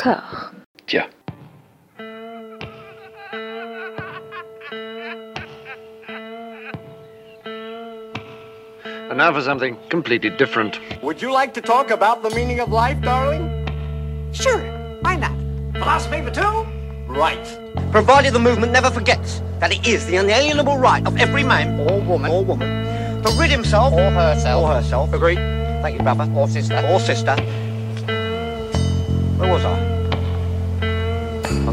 encore. Tiens. And now for something completely different. Would you like to talk about the meaning of life, darling? Sure, why not? Philosophy for two? Right. Provided the movement never forgets that it is the inalienable right of every man or woman to rid himself or herself. Agree? Thank you, brother. Or sister. Where was I? I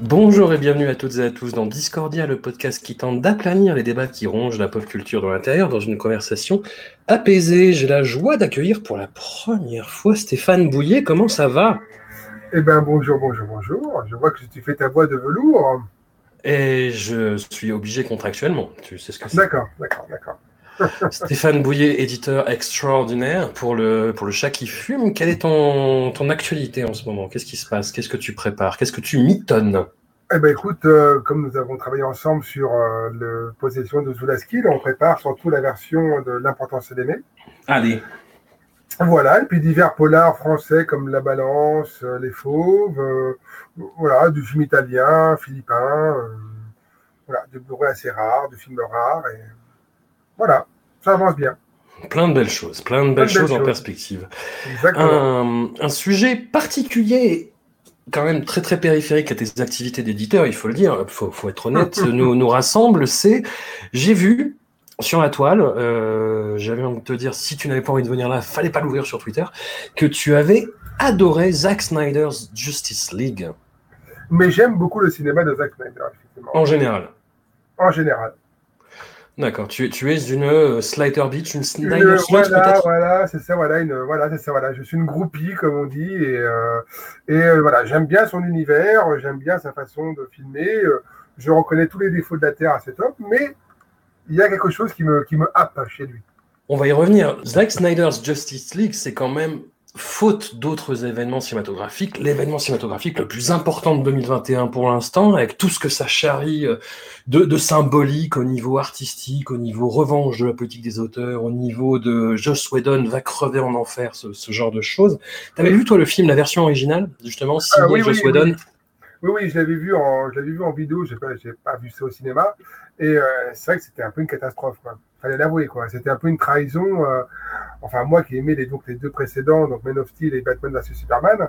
Bonjour et bienvenue à toutes et à tous dans Discordia, le podcast qui tente d'aplanir les débats qui rongent la pop culture dans l'intérieur dans une conversation apaisée. J'ai la joie d'accueillir pour la première fois Stéphane Bouyer. Comment ça va ? Eh bien bonjour. Je vois que tu fais ta voix de velours. Et je suis obligé contractuellement, tu sais ce que c'est. D'accord. Stéphane Bouyer, éditeur extraordinaire pour le chat qui fume. Quelle est ton actualité en ce moment ? Qu'est-ce qui se passe ? Qu'est-ce que tu prépares ? Qu'est-ce que tu mitonnes ? Eh bien, écoute, comme nous avons travaillé ensemble sur le possession de Zulawski, on prépare surtout la version de L'importance d'aimer. Allez. Voilà, et puis divers polars français comme La Balance, Les Fauves, voilà, du film italien, philippin, voilà, des Blu-ray assez rares, des films rares et... Voilà, ça avance bien. Plein de belles choses en perspective. Exactement. Un sujet particulier, quand même très très périphérique à tes activités d'éditeur, il faut le dire, faut être honnête, nous rassemble, c'est, j'ai vu sur la toile, j'avais envie de te dire, si tu n'avais pas envie de venir là, fallait pas l'ouvrir sur Twitter, que tu avais adoré Zack Snyder's Justice League. Mais j'aime beaucoup le cinéma de Zack Snyder, effectivement. En général. D'accord, tu es une Slider Beach, une Snyder Beach peut-être. Voilà, c'est ça. Je suis une groupie comme on dit et voilà, j'aime bien son univers, j'aime bien sa façon de filmer. Je reconnais tous les défauts de la Terre à cet homme, mais il y a quelque chose qui me happe chez lui. On va y revenir. Zack Snyder's Justice League, c'est quand même, faute d'autres événements cinématographiques, l'événement cinématographique le plus important de 2021 pour l'instant, avec tout ce que ça charrie de symbolique au niveau artistique, au niveau revanche de la politique des auteurs, au niveau de Joss Whedon va crever en enfer, ce genre de choses. T'avais vu toi le film, la version originale justement, signée Joss Whedon? Oui, je l'avais vu en vidéo, j'ai pas vu ça au cinéma, et c'est vrai que c'était un peu une catastrophe, quoi. Fallait l'avouer, quoi. C'était un peu une trahison. Enfin, moi qui aimais les deux précédents, donc Man of Steel et Batman v Superman,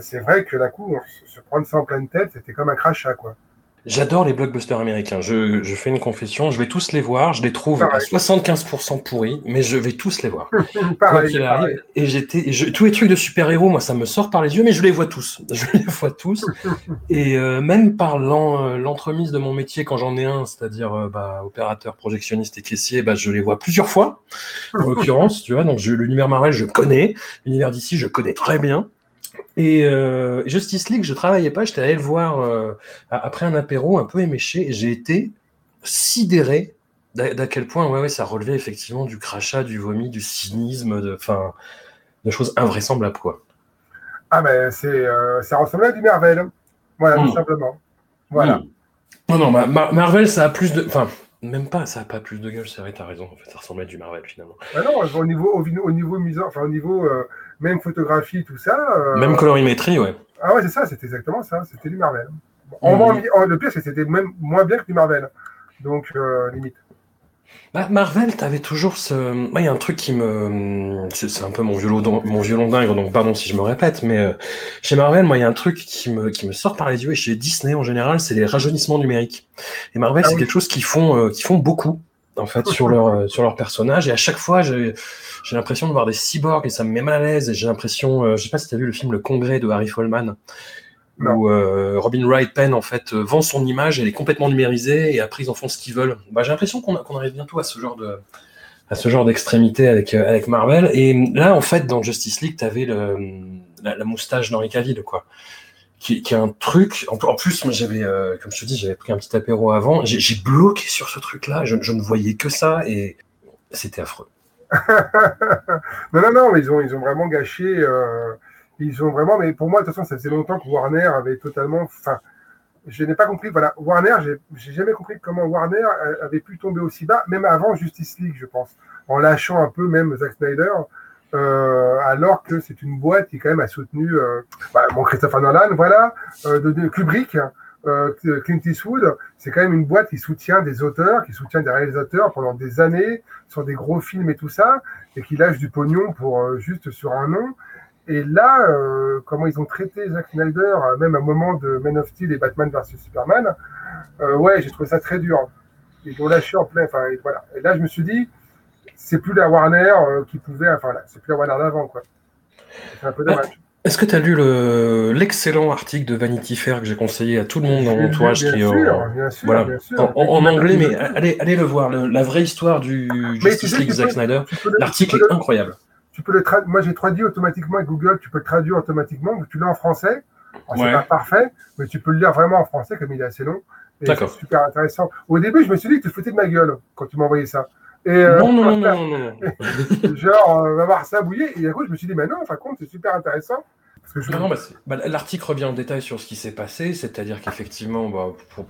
c'est vrai que d'un coup, se prendre ça en pleine tête, c'était comme un crachat, quoi. J'adore les blockbusters américains. Je fais une confession, je vais tous les voir. Je les trouve à 75% pourris, mais je vais tous les voir. Pareil. Et tous les trucs de super-héros, moi, ça me sort par les yeux, mais je les vois tous. Et même par l'entremise de mon métier, quand j'en ai un, c'est-à-dire opérateur, projectionniste et caissier, je les vois plusieurs fois, en l'occurrence. Tu vois, donc l'univers Marvel, je connais. L'univers DC, je connais très bien. Et Justice League, je travaillais pas, j'étais allé le voir après un apéro un peu éméché, et j'ai été sidéré d'à quel point ça relevait effectivement du crachat, du vomi, du cynisme, de choses invraisemblables, quoi. Ah ben, ça ressemblait à du Marvel, voilà, tout simplement. Voilà. Marvel, ça a plus de... Même pas, ça n'a pas plus de gueule, c'est vrai, t'as raison, en fait, ça ressemblait à du Marvel, finalement. Bah non, au niveau misant, enfin, au niveau même photographie, tout ça... Même colorimétrie, ouais. Ah ouais, c'est ça, c'était exactement ça, c'était du Marvel. Le pire, c'est que c'était même moins bien que du Marvel, donc limite. Bah, Marvel, t'avais toujours ce... Il y a un truc qui me... C'est un peu mon violon dingue, donc pardon si je me répète, mais chez Marvel, moi, il y a un truc qui me sort par les yeux, et chez Disney, en général, c'est les rajeunissements numériques. Et Marvel, c'est quelque chose qu'ils font beaucoup, en fait, sur leurs personnages, et à chaque fois, j'ai l'impression de voir des cyborgs, et ça me met mal à l'aise, et j'ai l'impression... je sais pas si t'as vu le film Le Congrès de Harry Folman, où Robin Wright Penn en fait vend son image, elle est complètement numérisée et après ils en font ce qu'ils veulent. Bah, j'ai l'impression qu'on arrive bientôt à ce genre d'extrémité avec Marvel. Et là en fait dans Justice League t'avais la moustache d'Henry Cavill, quoi, qui a un truc. En plus moi j'avais comme je te dis j'avais pris un petit apéro avant, j'ai bloqué sur ce truc là, je ne voyais que ça et c'était affreux. Non, mais ils ont vraiment gâché. Mais pour moi, de toute façon, ça faisait longtemps que Warner avait totalement. Enfin, je n'ai pas compris. Voilà, Warner, j'ai jamais compris comment Warner avait pu tomber aussi bas, même avant Justice League, je pense, en lâchant un peu même Zack Snyder, alors que c'est une boîte qui quand même a soutenu Christopher Nolan, voilà, de Kubrick. Clint Eastwood, c'est quand même une boîte qui soutient des auteurs, qui soutient des réalisateurs pendant des années sur des gros films et tout ça, et qui lâche du pognon pour juste sur un nom. Et là, comment ils ont traité Zack Snyder, même au moment de Man of Steel et Batman v Superman, j'ai trouvé ça très dur. Ils l'ont lâché en plein. Enfin, voilà. Et là, je me suis dit, c'est plus la Warner qui pouvait. Enfin, là, c'est plus la Warner d'avant, quoi. C'est un peu dommage. Est-ce que tu as lu l'excellent article de Vanity Fair que j'ai conseillé à tout le monde dans mon entourage bien sûr. En anglais, mais allez le voir, la vraie histoire du Justice League Zack Snyder. L'article est incroyable. Tu peux le traduire. Moi, j'ai traduit automatiquement avec Google. Tu peux le traduire automatiquement. Tu l'as en français. Alors, c'est pas parfait, mais tu peux le lire vraiment en français comme il est assez long. Et d'accord. C'est super intéressant. Au début, je me suis dit que tu te foutais de ma gueule quand tu m'envoyais ça. Et non. Genre, on va voir ça bouiller. Et à coup, je me suis dit, mais non, en fin de compte, c'est super intéressant. Parce que l'article revient en détail sur ce qui s'est passé, c'est-à-dire qu'effectivement,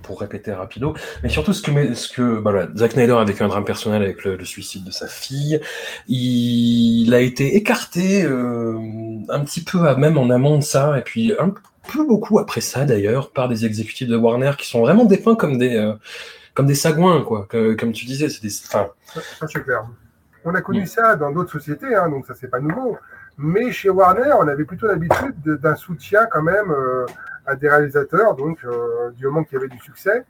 pour répéter rapido, mais surtout Zack Snyder a vécu un drame personnel avec le suicide de sa fille. Il a été écarté un petit peu même en amont de ça, et puis un peu beaucoup après ça d'ailleurs, par des exécutifs de Warner qui sont vraiment dépeints comme des sagouins, quoi. Comme tu disais, c'est des. Enfin... Ça, c'est clair. On a connu ça dans d'autres sociétés, hein, donc ça, c'est pas nouveau. Mais chez Warner, on avait plutôt l'habitude d'un soutien quand même à des réalisateurs, donc du moment qu'il y avait du succès.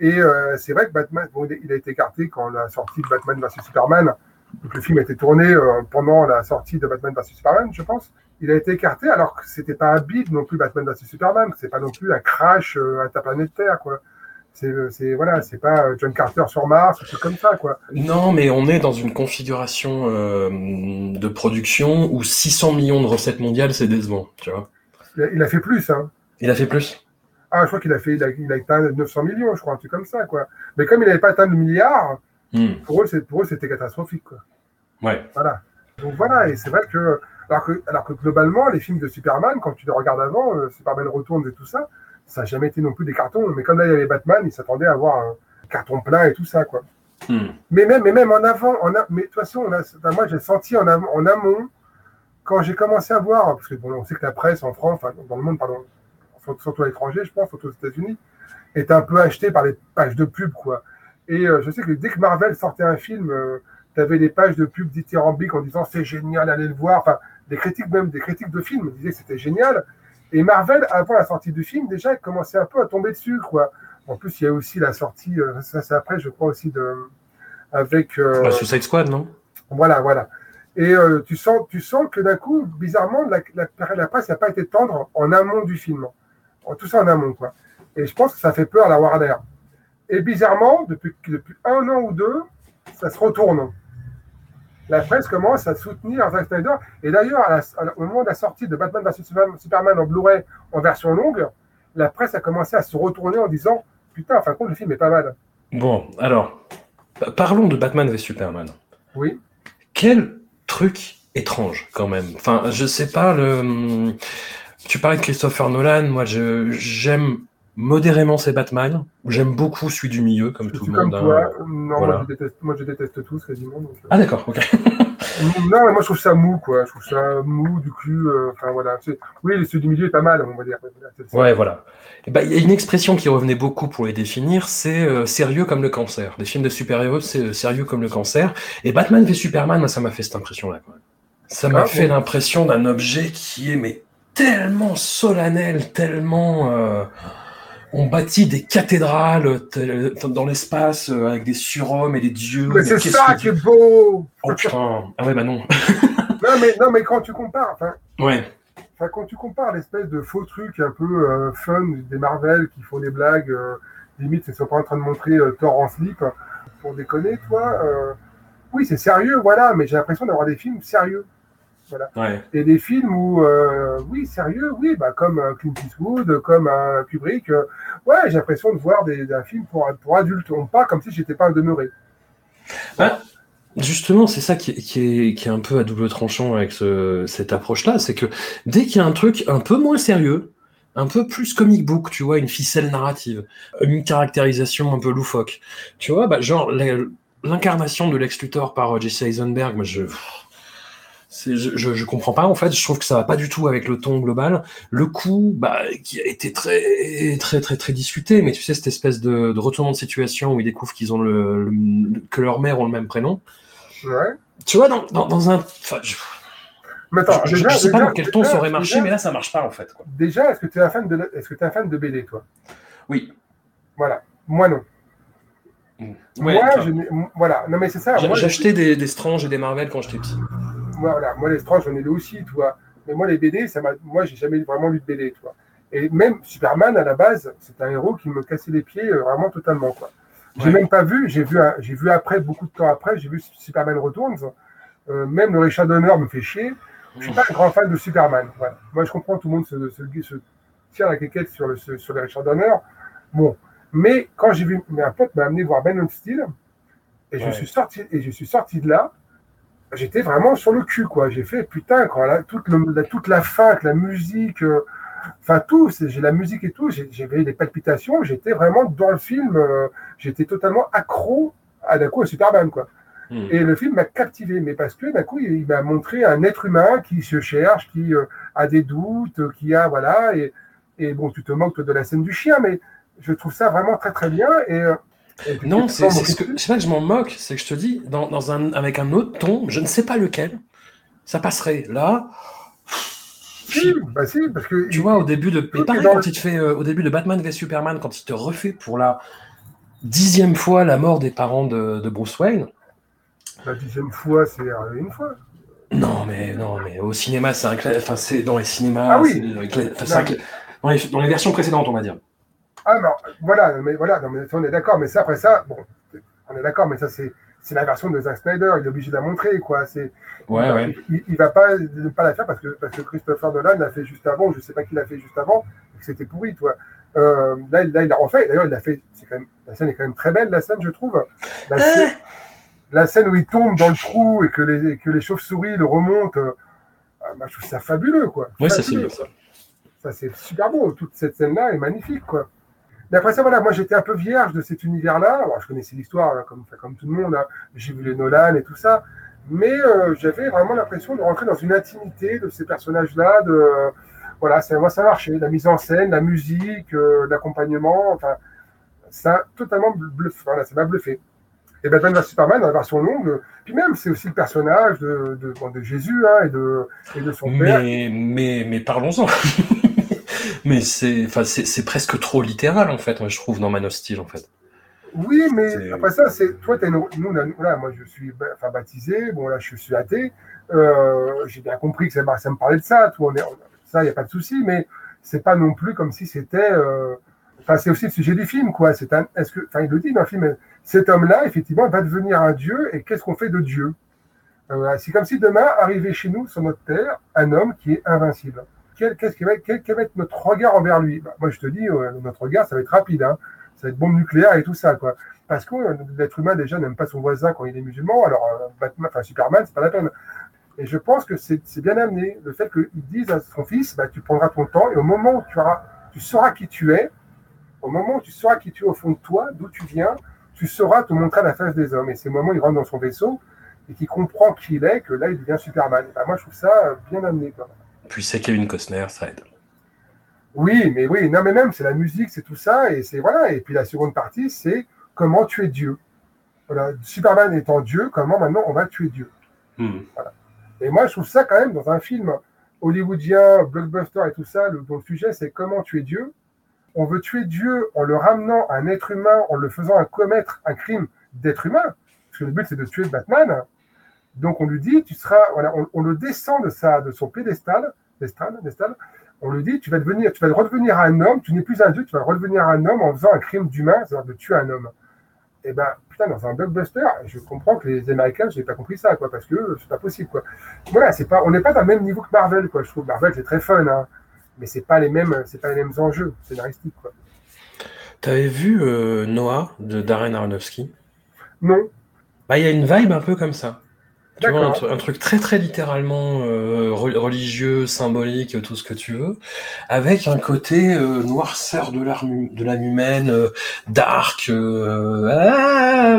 Et c'est vrai que Batman, il a été écarté quand la sortie de Batman v Superman. Donc le film a été tourné pendant la sortie de Batman v Superman, je pense. Il a été écarté alors que c'était pas un bide non plus Batman v Superman, que c'est pas non plus un crash interplanétaire, quoi. C'est pas John Carter sur Mars, c'est comme ça, quoi. Non, mais on est dans une configuration de production où 600 millions de recettes mondiales, c'est décevant, tu vois. Il a fait plus, hein. Il a fait plus. Ah, je crois qu'il a atteint 900 millions, je crois, un truc comme ça, quoi. Mais comme il n'avait pas atteint le milliard, pour eux, c'était catastrophique, quoi. Ouais. Voilà. Donc voilà, et c'est vrai que, alors que globalement, les films de Superman, quand tu les regardes avant, Superman retourne et tout ça. Ça n'a jamais été non plus des cartons, mais comme là il y avait Batman, ils s'attendaient à avoir un carton plein et tout ça, quoi. Mais même en avant, mais de toute façon, moi j'ai senti en amont, quand j'ai commencé à voir, parce que on sait que la presse en France, dans le monde, pardon, surtout à l'étranger, je pense, surtout aux États-Unis, est un peu achetée par les pages de pub, quoi. Et je sais que dès que Marvel sortait un film, tu avais des pages de pub dithyrambiques en disant c'est génial, allez le voir. Enfin, des critiques de films disaient que c'était génial. Et Marvel, avant la sortie du film, déjà, commençait un peu à tomber dessus, quoi. En plus, il y a aussi la sortie, ça c'est après, je crois aussi, avec... Suicide Squad, non ? Voilà. Et tu sens que d'un coup, bizarrement, la presse n'a pas été tendre en amont du film. Tout ça en amont, quoi. Et je pense que ça fait peur à la Warner. Et bizarrement, depuis un an ou deux, ça se retourne. La presse commence à soutenir Zack Snyder. Et d'ailleurs, au moment de la sortie de Batman v Superman en Blu-ray en version longue, la presse a commencé à se retourner en disant « Putain, en fin de compte, le film est pas mal. » Bon, alors, parlons de Batman v Superman. Oui. Quel truc étrange, quand même. Enfin, je sais pas, tu parlais de Christopher Nolan. Moi, j'aime modérément ses Batman. J'aime beaucoup celui du milieu, comme tout le monde. Comme toi. Non, voilà. Moi, je déteste tous quasiment. Donc... Ah d'accord, ok. Non, mais moi je trouve ça mou, quoi. Je trouve ça mou du cul. Enfin voilà. Oui, celui du milieu est pas mal, on va dire. Ouais, voilà. Et il y a une expression qui revenait beaucoup pour les définir, c'est sérieux comme le cancer. Les films de super-héros, c'est sérieux comme le cancer. Et Batman v Superman, moi, ça m'a fait cette impression-là, quoi. Ça m'a fait l'impression d'un objet qui est mais tellement solennel, tellement. On bâtit des cathédrales dans l'espace avec des surhommes et des dieux. Mais c'est ça qui est beau. Oh putain. Ah ouais, bah non. non mais quand tu compares, l'espèce de faux truc un peu fun des Marvel qui font des blagues, limite ils sont pas en train de montrer Thor en slip pour déconner, toi. Oui, c'est sérieux, voilà, mais j'ai l'impression d'avoir des films sérieux. Voilà. Ouais. Et des films où, comme Clint Eastwood, comme Kubrick, j'ai l'impression de voir un film pour adultes, on parle comme si j'étais pas un demeuré. Bah, Justement, c'est ça qui est un peu à double tranchant avec cette approche-là, c'est que dès qu'il y a un truc un peu moins sérieux, un peu plus comic book, tu vois, une ficelle narrative, une caractérisation un peu loufoque, tu vois, bah, genre l'incarnation de Lex Luthor par Jesse Eisenberg, moi je comprends pas, en fait, je trouve que ça va pas du tout avec le ton global. Le coup, bah, qui a été très, très, très, très discuté, mais tu sais, cette espèce de retournement de situation où ils découvrent qu'ils ont que leurs mères ont le même prénom. Ouais. Tu vois, dans un... Enfin, je sais pas dans quel ton ça aurait marché, mais là, ça marche pas, en fait, quoi. Déjà, est-ce que tu es un fan de BD, toi ? Oui. Voilà. Moi, non. Ouais, moi, voilà. Non, mais c'est ça. J'achetais des Strange et des Marvel quand j'étais petit. Voilà. Moi, les Strange, j'en ai lu aussi, tu vois. Mais moi, les BD, moi, j'ai jamais vraiment lu de BD, tu vois. Et même Superman, à la base, c'est un héros qui me cassait les pieds vraiment totalement, quoi. J'ai même pas vu, j'ai vu après, beaucoup de temps après, j'ai vu Superman Returns. Même le Richard Donner me fait chier. Je suis pas un grand fan de Superman. Voilà. Moi, je comprends, tout le monde se tire la quéquette sur le Richard Donner. Bon. Mais quand j'ai vu, un pote m'a amené voir Man of Steel, et je suis sorti de là, j'étais vraiment sur le cul, quoi. J'ai fait, putain, quand toute la fin, avec la musique, enfin tout, j'ai la musique et tout, j'avais des palpitations, j'étais vraiment dans le film, j'étais totalement accro à Superman, quoi. Et le film m'a captivé, mais parce que d'un coup il m'a montré un être humain qui se cherche, qui a des doutes, qui a voilà, et bon, tu te moques de la scène du chien, mais je trouve ça vraiment très très bien. Et non, c'est pas que je m'en moque, c'est que je te dis avec un autre ton, je ne sais pas lequel, ça passerait là. Si, parce que tu vois, au début de au début de Batman v Superman, quand il te refait pour la 10e fois la mort des parents de Bruce Wayne. La 10e fois, c'est une fois. Non mais au cinéma, c'est c'est dans les cinémas. Ah oui. Dans les versions précédentes, on va dire. Ah non, mais on est d'accord, mais ça, après ça, bon, on est d'accord, mais ça c'est la version de Zack Snyder, il est obligé de la montrer, quoi. Il va pas ne pas la faire parce que Christopher Nolan l'a fait juste avant, je sais pas qui l'a fait juste avant, et que c'était pourri, toi. Là, il l'a refait. D'ailleurs, il l'a fait. C'est quand même, la scène est quand même très belle, la scène, je trouve. La scène où il tombe dans le trou et que les chauves-souris le remontent, bah, je trouve ça fabuleux, quoi. Oui, ça c'est bien, ça. Ça c'est super beau. Toute cette scène-là est magnifique, quoi. Mais après ça, voilà, moi j'étais un peu vierge de cet univers-là. Alors, je connaissais l'histoire, hein, comme tout le monde, hein. J'ai vu les Nolan et tout ça, mais j'avais vraiment l'impression de rentrer dans une intimité de ces personnages-là. Voilà, moi ça marchait. La mise en scène, la musique, l'accompagnement, enfin, ça a totalement bluffé. Voilà, ça m'a bluffé. Et Batman v Superman, dans la version longue, puis même, c'est aussi le personnage de Jésus, hein, et de son père. Mais parlons-en. Mais c'est presque trop littéral, en fait, moi, je trouve, dans Man of Steel, en fait. Oui, mais après ça, toi, moi, je suis baptisé, bon, là, je suis athée, j'ai bien compris que ça me parlait de ça, tout, ça, il n'y a pas de souci, mais c'est pas non plus comme si c'était... c'est aussi le sujet du film, quoi. Il le dit dans le film, cet homme-là, effectivement, va devenir un dieu, et qu'est-ce qu'on fait de Dieu ? C'est comme si demain arrivait chez nous, sur notre terre, un homme qui est invincible. Quel va être notre regard envers lui ? Bah, moi, je te dis, notre regard, ça va être rapide, hein. Ça va être bombe nucléaire et tout ça, quoi. Parce que l'être humain, déjà, n'aime pas son voisin quand il est musulman, alors Superman, c'est pas la peine. Et je pense que c'est bien amené, le fait qu'il dise à son fils, bah, tu prendras ton temps, et au moment où tu sauras qui tu es, au moment où tu sauras qui tu es au fond de toi, d'où tu viens, tu sauras te montrer à la face des hommes. Et c'est le moment où il rentre dans son vaisseau et qu'il comprend qui il est, que là, il devient Superman. Bah, moi, je trouve ça bien amené, quoi. Puis c'est Kevin Costner, ça aide. Oui, non, mais même, c'est la musique, c'est tout ça, et c'est voilà. Et puis la seconde partie, c'est comment tuer Dieu. Voilà, Superman étant Dieu, comment maintenant on va tuer Dieu. Voilà. Et moi, je trouve ça quand même dans un film hollywoodien, blockbuster et tout ça, dont le sujet, c'est comment tuer Dieu. On veut tuer Dieu en le ramenant à un être humain, en le faisant commettre un crime d'être humain. Parce que le but, c'est de tuer Batman. Donc, on lui dit, tu seras, voilà, on le descend de son piédestal, on lui dit, tu vas redevenir un homme, tu n'es plus un dieu, tu vas redevenir un homme en faisant un crime d'humain, c'est-à-dire de tuer un homme. Et ben, putain, dans un blockbuster, je comprends que les Américains, j'ai pas compris ça, quoi, parce que c'est pas possible, quoi. Voilà, on n'est pas dans le même niveau que Marvel, quoi. Je trouve Marvel, c'est très fun, hein. Mais c'est pas les mêmes enjeux scénaristiques, quoi. T'avais vu Noah de Darren Aronofsky ? Non. Bah, il y a une vibe un peu comme ça. Tu vois, un truc très très littéralement religieux, symbolique, tout ce que tu veux, avec un côté noirceur de l'âme humaine, dark,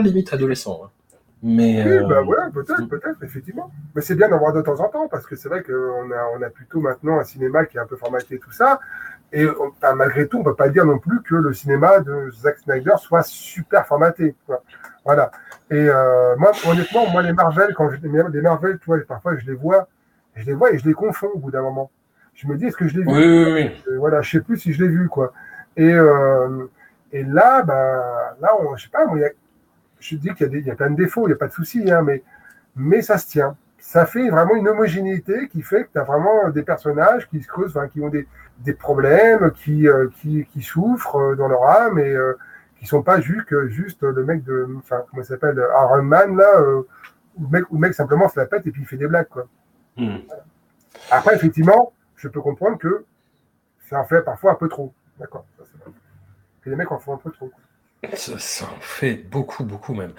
limite adolescent. Hein. Mais, oui, bah ouais, peut-être, effectivement. Mais c'est bien d'en voir de temps en temps, parce que c'est vrai qu'on a plutôt maintenant un cinéma qui est un peu formaté, tout ça. Et malgré tout, on ne peut pas dire non plus que le cinéma de Zack Snyder soit super formaté. Voilà. Et moi, honnêtement, les Marvel, quand tu vois, parfois je les vois et je les confonds au bout d'un moment. Je me dis, est-ce que je l'ai vu ? Oui. Voilà, je ne sais plus si je l'ai vu, quoi. Et là, je ne sais pas, moi, je dis qu'il y a plein de défauts, il n'y a pas de souci, hein, mais ça se tient. Ça fait vraiment une homogénéité qui fait que tu as vraiment des personnages qui se creusent, qui ont des problèmes, qui souffrent dans leur âme et qui ne sont pas juste le mec de. Enfin, comment il s'appelle, Iron Man, là, où le mec simplement se la pète et puis il fait des blagues, quoi. Mmh. Voilà. Après, effectivement, je peux comprendre que ça en fait parfois un peu trop. D'accord. Et les mecs en font un peu trop, quoi. Ça en fait beaucoup même.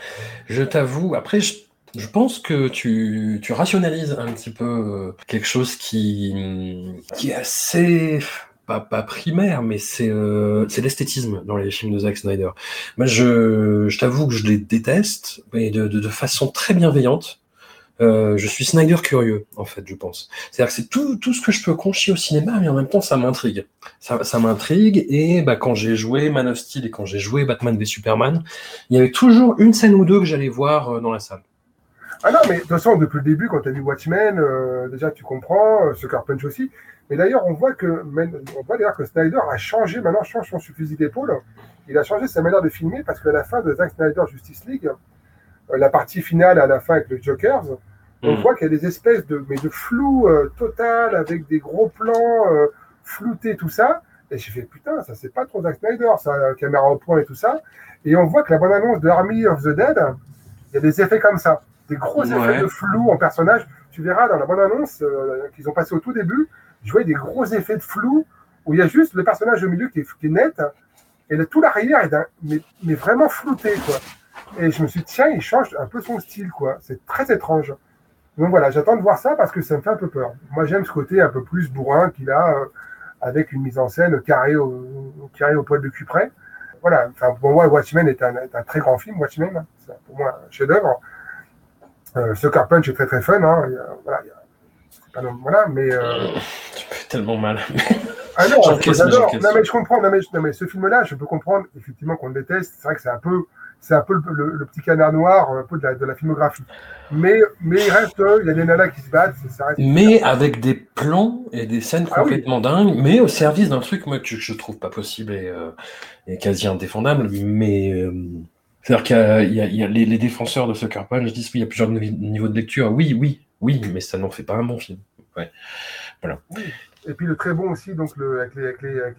Je t'avoue, après, je pense que tu rationalises un petit peu quelque chose qui est assez, pas primaire, mais c'est l'esthétisme dans les films de Zack Snyder. Moi, je t'avoue que je les déteste, mais de façon très bienveillante. Je suis Snyder curieux, en fait, je pense. C'est-à-dire que c'est tout ce que je peux conchier au cinéma, mais en même temps, ça m'intrigue. Ça m'intrigue, et quand j'ai joué Man of Steel et quand j'ai joué Batman v Superman, il y avait toujours une scène ou deux que j'allais voir dans la salle. Ah non, mais de toute façon, depuis le début, quand tu as vu Watchmen, déjà tu comprends, Sucker Punch aussi. Mais d'ailleurs, on voit que Snyder a changé, maintenant change son fusil d'épaule. Il a changé sa manière de filmer, parce qu'à la fin de Zack Snyder's Justice League, la partie finale à la fin avec le Joker, on voit qu'il y a des espèces de flou total avec des gros plans floutés, tout ça. Et j'ai fait, putain, ça c'est pas trop Zack Snyder, ça, caméra au point et tout ça. Et on voit que la bonne annonce de Army of the Dead, il y a des effets comme ça, des gros effets de flou en personnage. Tu verras dans la bonne annonce qu'ils ont passé au tout début, je voyais des gros effets de flou où il y a juste le personnage au milieu qui est net et tout l'arrière est mais vraiment flouté, quoi. Et je me suis dit, tiens, il change un peu son style, quoi. C'est très étrange. Donc voilà, j'attends de voir ça parce que ça me fait un peu peur. Moi, j'aime ce côté un peu plus bourrin qu'il a avec une mise en scène carrée au poil de cul près. Voilà, enfin, pour moi, Watchmen est un très grand film. Watchmen, hein. C'est pour moi un chef-d'œuvre. Sucker Punch est très très fun. Hein. Tu fais tellement mal. Ah non, j'adore. Non, mais je comprends. Non, mais ce film-là, je peux comprendre effectivement qu'on le déteste. C'est vrai que c'est un peu le petit canard noir un peu de la filmographie. Mais il reste, il y a des nanas qui se battent. Ça reste mais avec des plans et des scènes complètement dingues, mais au service d'un truc moi, que je trouve pas possible et quasi indéfendable. Mais c'est-à-dire qu'il y a les défenseurs de Sucker Punch disent qu'il y a plusieurs niveaux de lecture. Oui, mais ça n'en fait pas un bon film. Ouais. Voilà. Oui. Et puis le très bon aussi, donc avec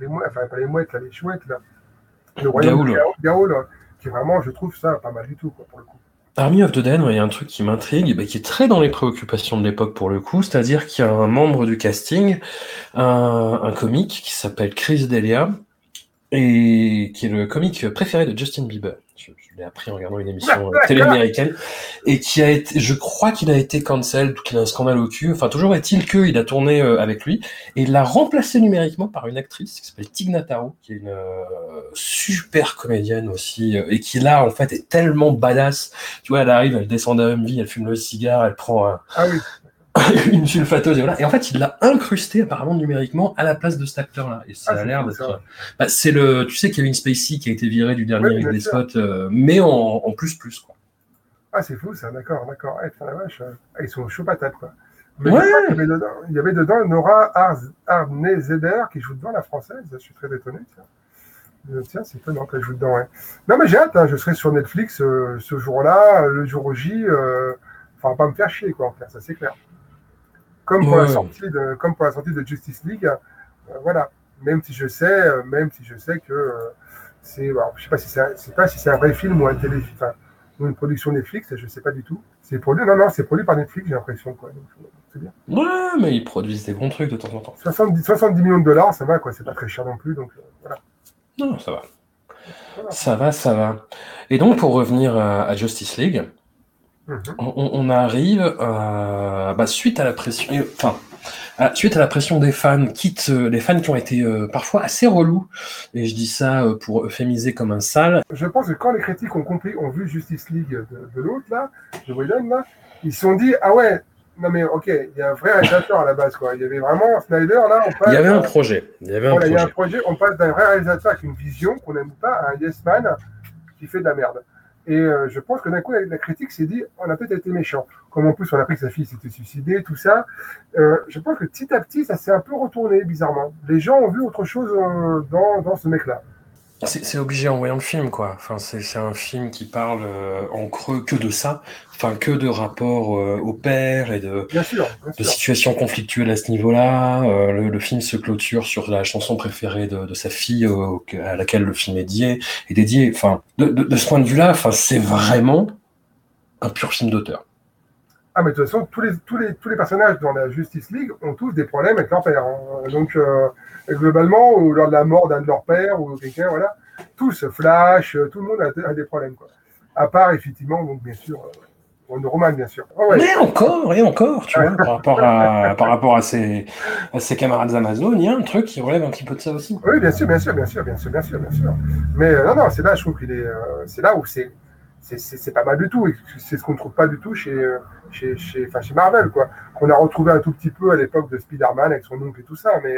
les mouettes, enfin pas les mouettes, là, les chouettes, là. Le royaume de Gaoul, qui est vraiment, je trouve ça pas mal du tout, quoi, pour le coup. Army of the Dead, il y a un truc qui m'intrigue, qui est très dans les préoccupations de l'époque pour le coup, c'est-à-dire qu'il y a un membre du casting, un comique qui s'appelle Chris D'Elia, et qui est le comique préféré de Justin Bieber. Je l'ai appris en regardant une émission télé-américaine, et qui a été, je crois qu'il a été cancel, qu'il a un scandale au cul, enfin toujours est-il qu'il a tourné avec lui, et il l'a remplacé numériquement par une actrice qui s'appelle Tig Notaro, qui est une super comédienne aussi, et qui là en fait est tellement badass, tu vois, elle arrive, elle descend d'un MV, elle fume le cigare, elle prend une sulfateuse, et voilà, et en fait il l'a incrusté apparemment numériquement à la place de cet acteur là, et ça a l'air d'être c'est le, tu sais, Kevin Spacey qui a été viré du dernier avec les spots, mais en plus quoi. Ah c'est fou ça, d'accord, hey, la vache, ils sont chaud patate, quoi. Mais ouais. Il y avait dedans Nora Arnazeder qui joue dedans, la française, je suis très étonné, tiens, c'est étonnant qu'elle joue dedans, ouais. Non mais j'ai hâte, je serai sur Netflix ce jour-là, le jour J, enfin pas me faire chier quoi, ça c'est clair. Comme pour la sortie de Justice League, voilà. Même si je sais que c'est, alors, je sais pas si c'est un vrai film ou un téléfilm, ou une production Netflix, je sais pas du tout. C'est produit par Netflix, j'ai l'impression, quoi. Donc, c'est bien. Ouais, mais ils produisent des bons trucs de temps en temps. 70 millions de $, ça va, quoi. C'est pas très cher non plus, donc voilà. Non, ça va. Et donc pour revenir à Justice League. On arrive suite à la pression, suite à la pression des fans, quitte les fans qui ont été parfois assez relous, et je dis ça pour euphémiser comme un sale. Je pense que quand les critiques ont compris, ont vu Justice League de l'autre là, de Whedon là, ils se sont dit ah ouais. Non mais ok, il y a un vrai réalisateur à la base quoi. Il y avait vraiment Snyder là. Il y avait un projet. Il y a un projet. On passe d'un vrai réalisateur avec une vision qu'on n'aime pas à un yes man qui fait de la merde. Et je pense que d'un coup la critique s'est dit on a peut-être été méchant. Comme en plus on a appris que sa fille s'était suicidée, tout ça. Je pense que petit à petit ça s'est un peu retourné bizarrement. Les gens ont vu autre chose dans ce mec là. C'est obligé en voyant le film, quoi. Enfin, c'est un film qui parle en creux que de ça, enfin que de rapport au père et de, bien sûr. De situations conflictuelles à ce niveau-là. Le film se clôture sur la chanson préférée de sa fille à laquelle le film est dédié. Enfin, de ce point de vue-là, enfin, c'est vraiment un pur film d'auteur. Ah, mais de toute façon, tous les personnages dans la Justice League ont tous des problèmes avec leur père. Hein. Donc, globalement, ou lors de la mort d'un de leurs pères, ou quelqu'un, voilà, tous, Flash, tout le monde a des problèmes, quoi. À part, effectivement, donc, bien sûr, Wonder Woman, bien sûr. Oh, ouais. Mais encore, tu vois, par rapport à ses camarades Amazon, il y a un truc qui relève un petit peu de ça aussi. Oui, bien sûr. Mais non, c'est là, je trouve qu'il est... c'est là où c'est... C'est pas mal du tout, c'est ce qu'on ne trouve pas du tout chez Marvel, quoi. Qu'on a retrouvé un tout petit peu à l'époque de Spider-Man avec son oncle et tout ça, mais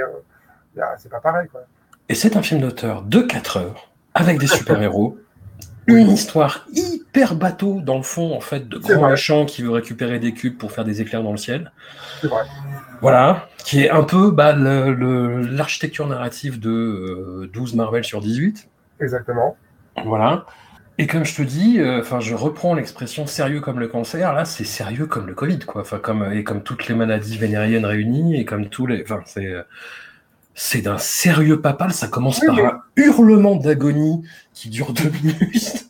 c'est pas pareil, quoi. Et c'est un film d'auteur de 4 heures, avec des super-héros, une histoire hyper bateau dans le fond, en fait, de grand méchant qui veut récupérer des cubes pour faire des éclairs dans le ciel. C'est vrai. Voilà, qui est un peu l'architecture narrative de 12 Marvel sur 18. Exactement. Voilà. Et comme je te dis, je reprends l'expression sérieux comme le cancer, là c'est sérieux comme le Covid, quoi. Comme toutes les maladies vénériennes réunies, et comme tous les. Enfin, c'est d'un sérieux papal, ça commence par un hurlement d'agonie qui dure 2 minutes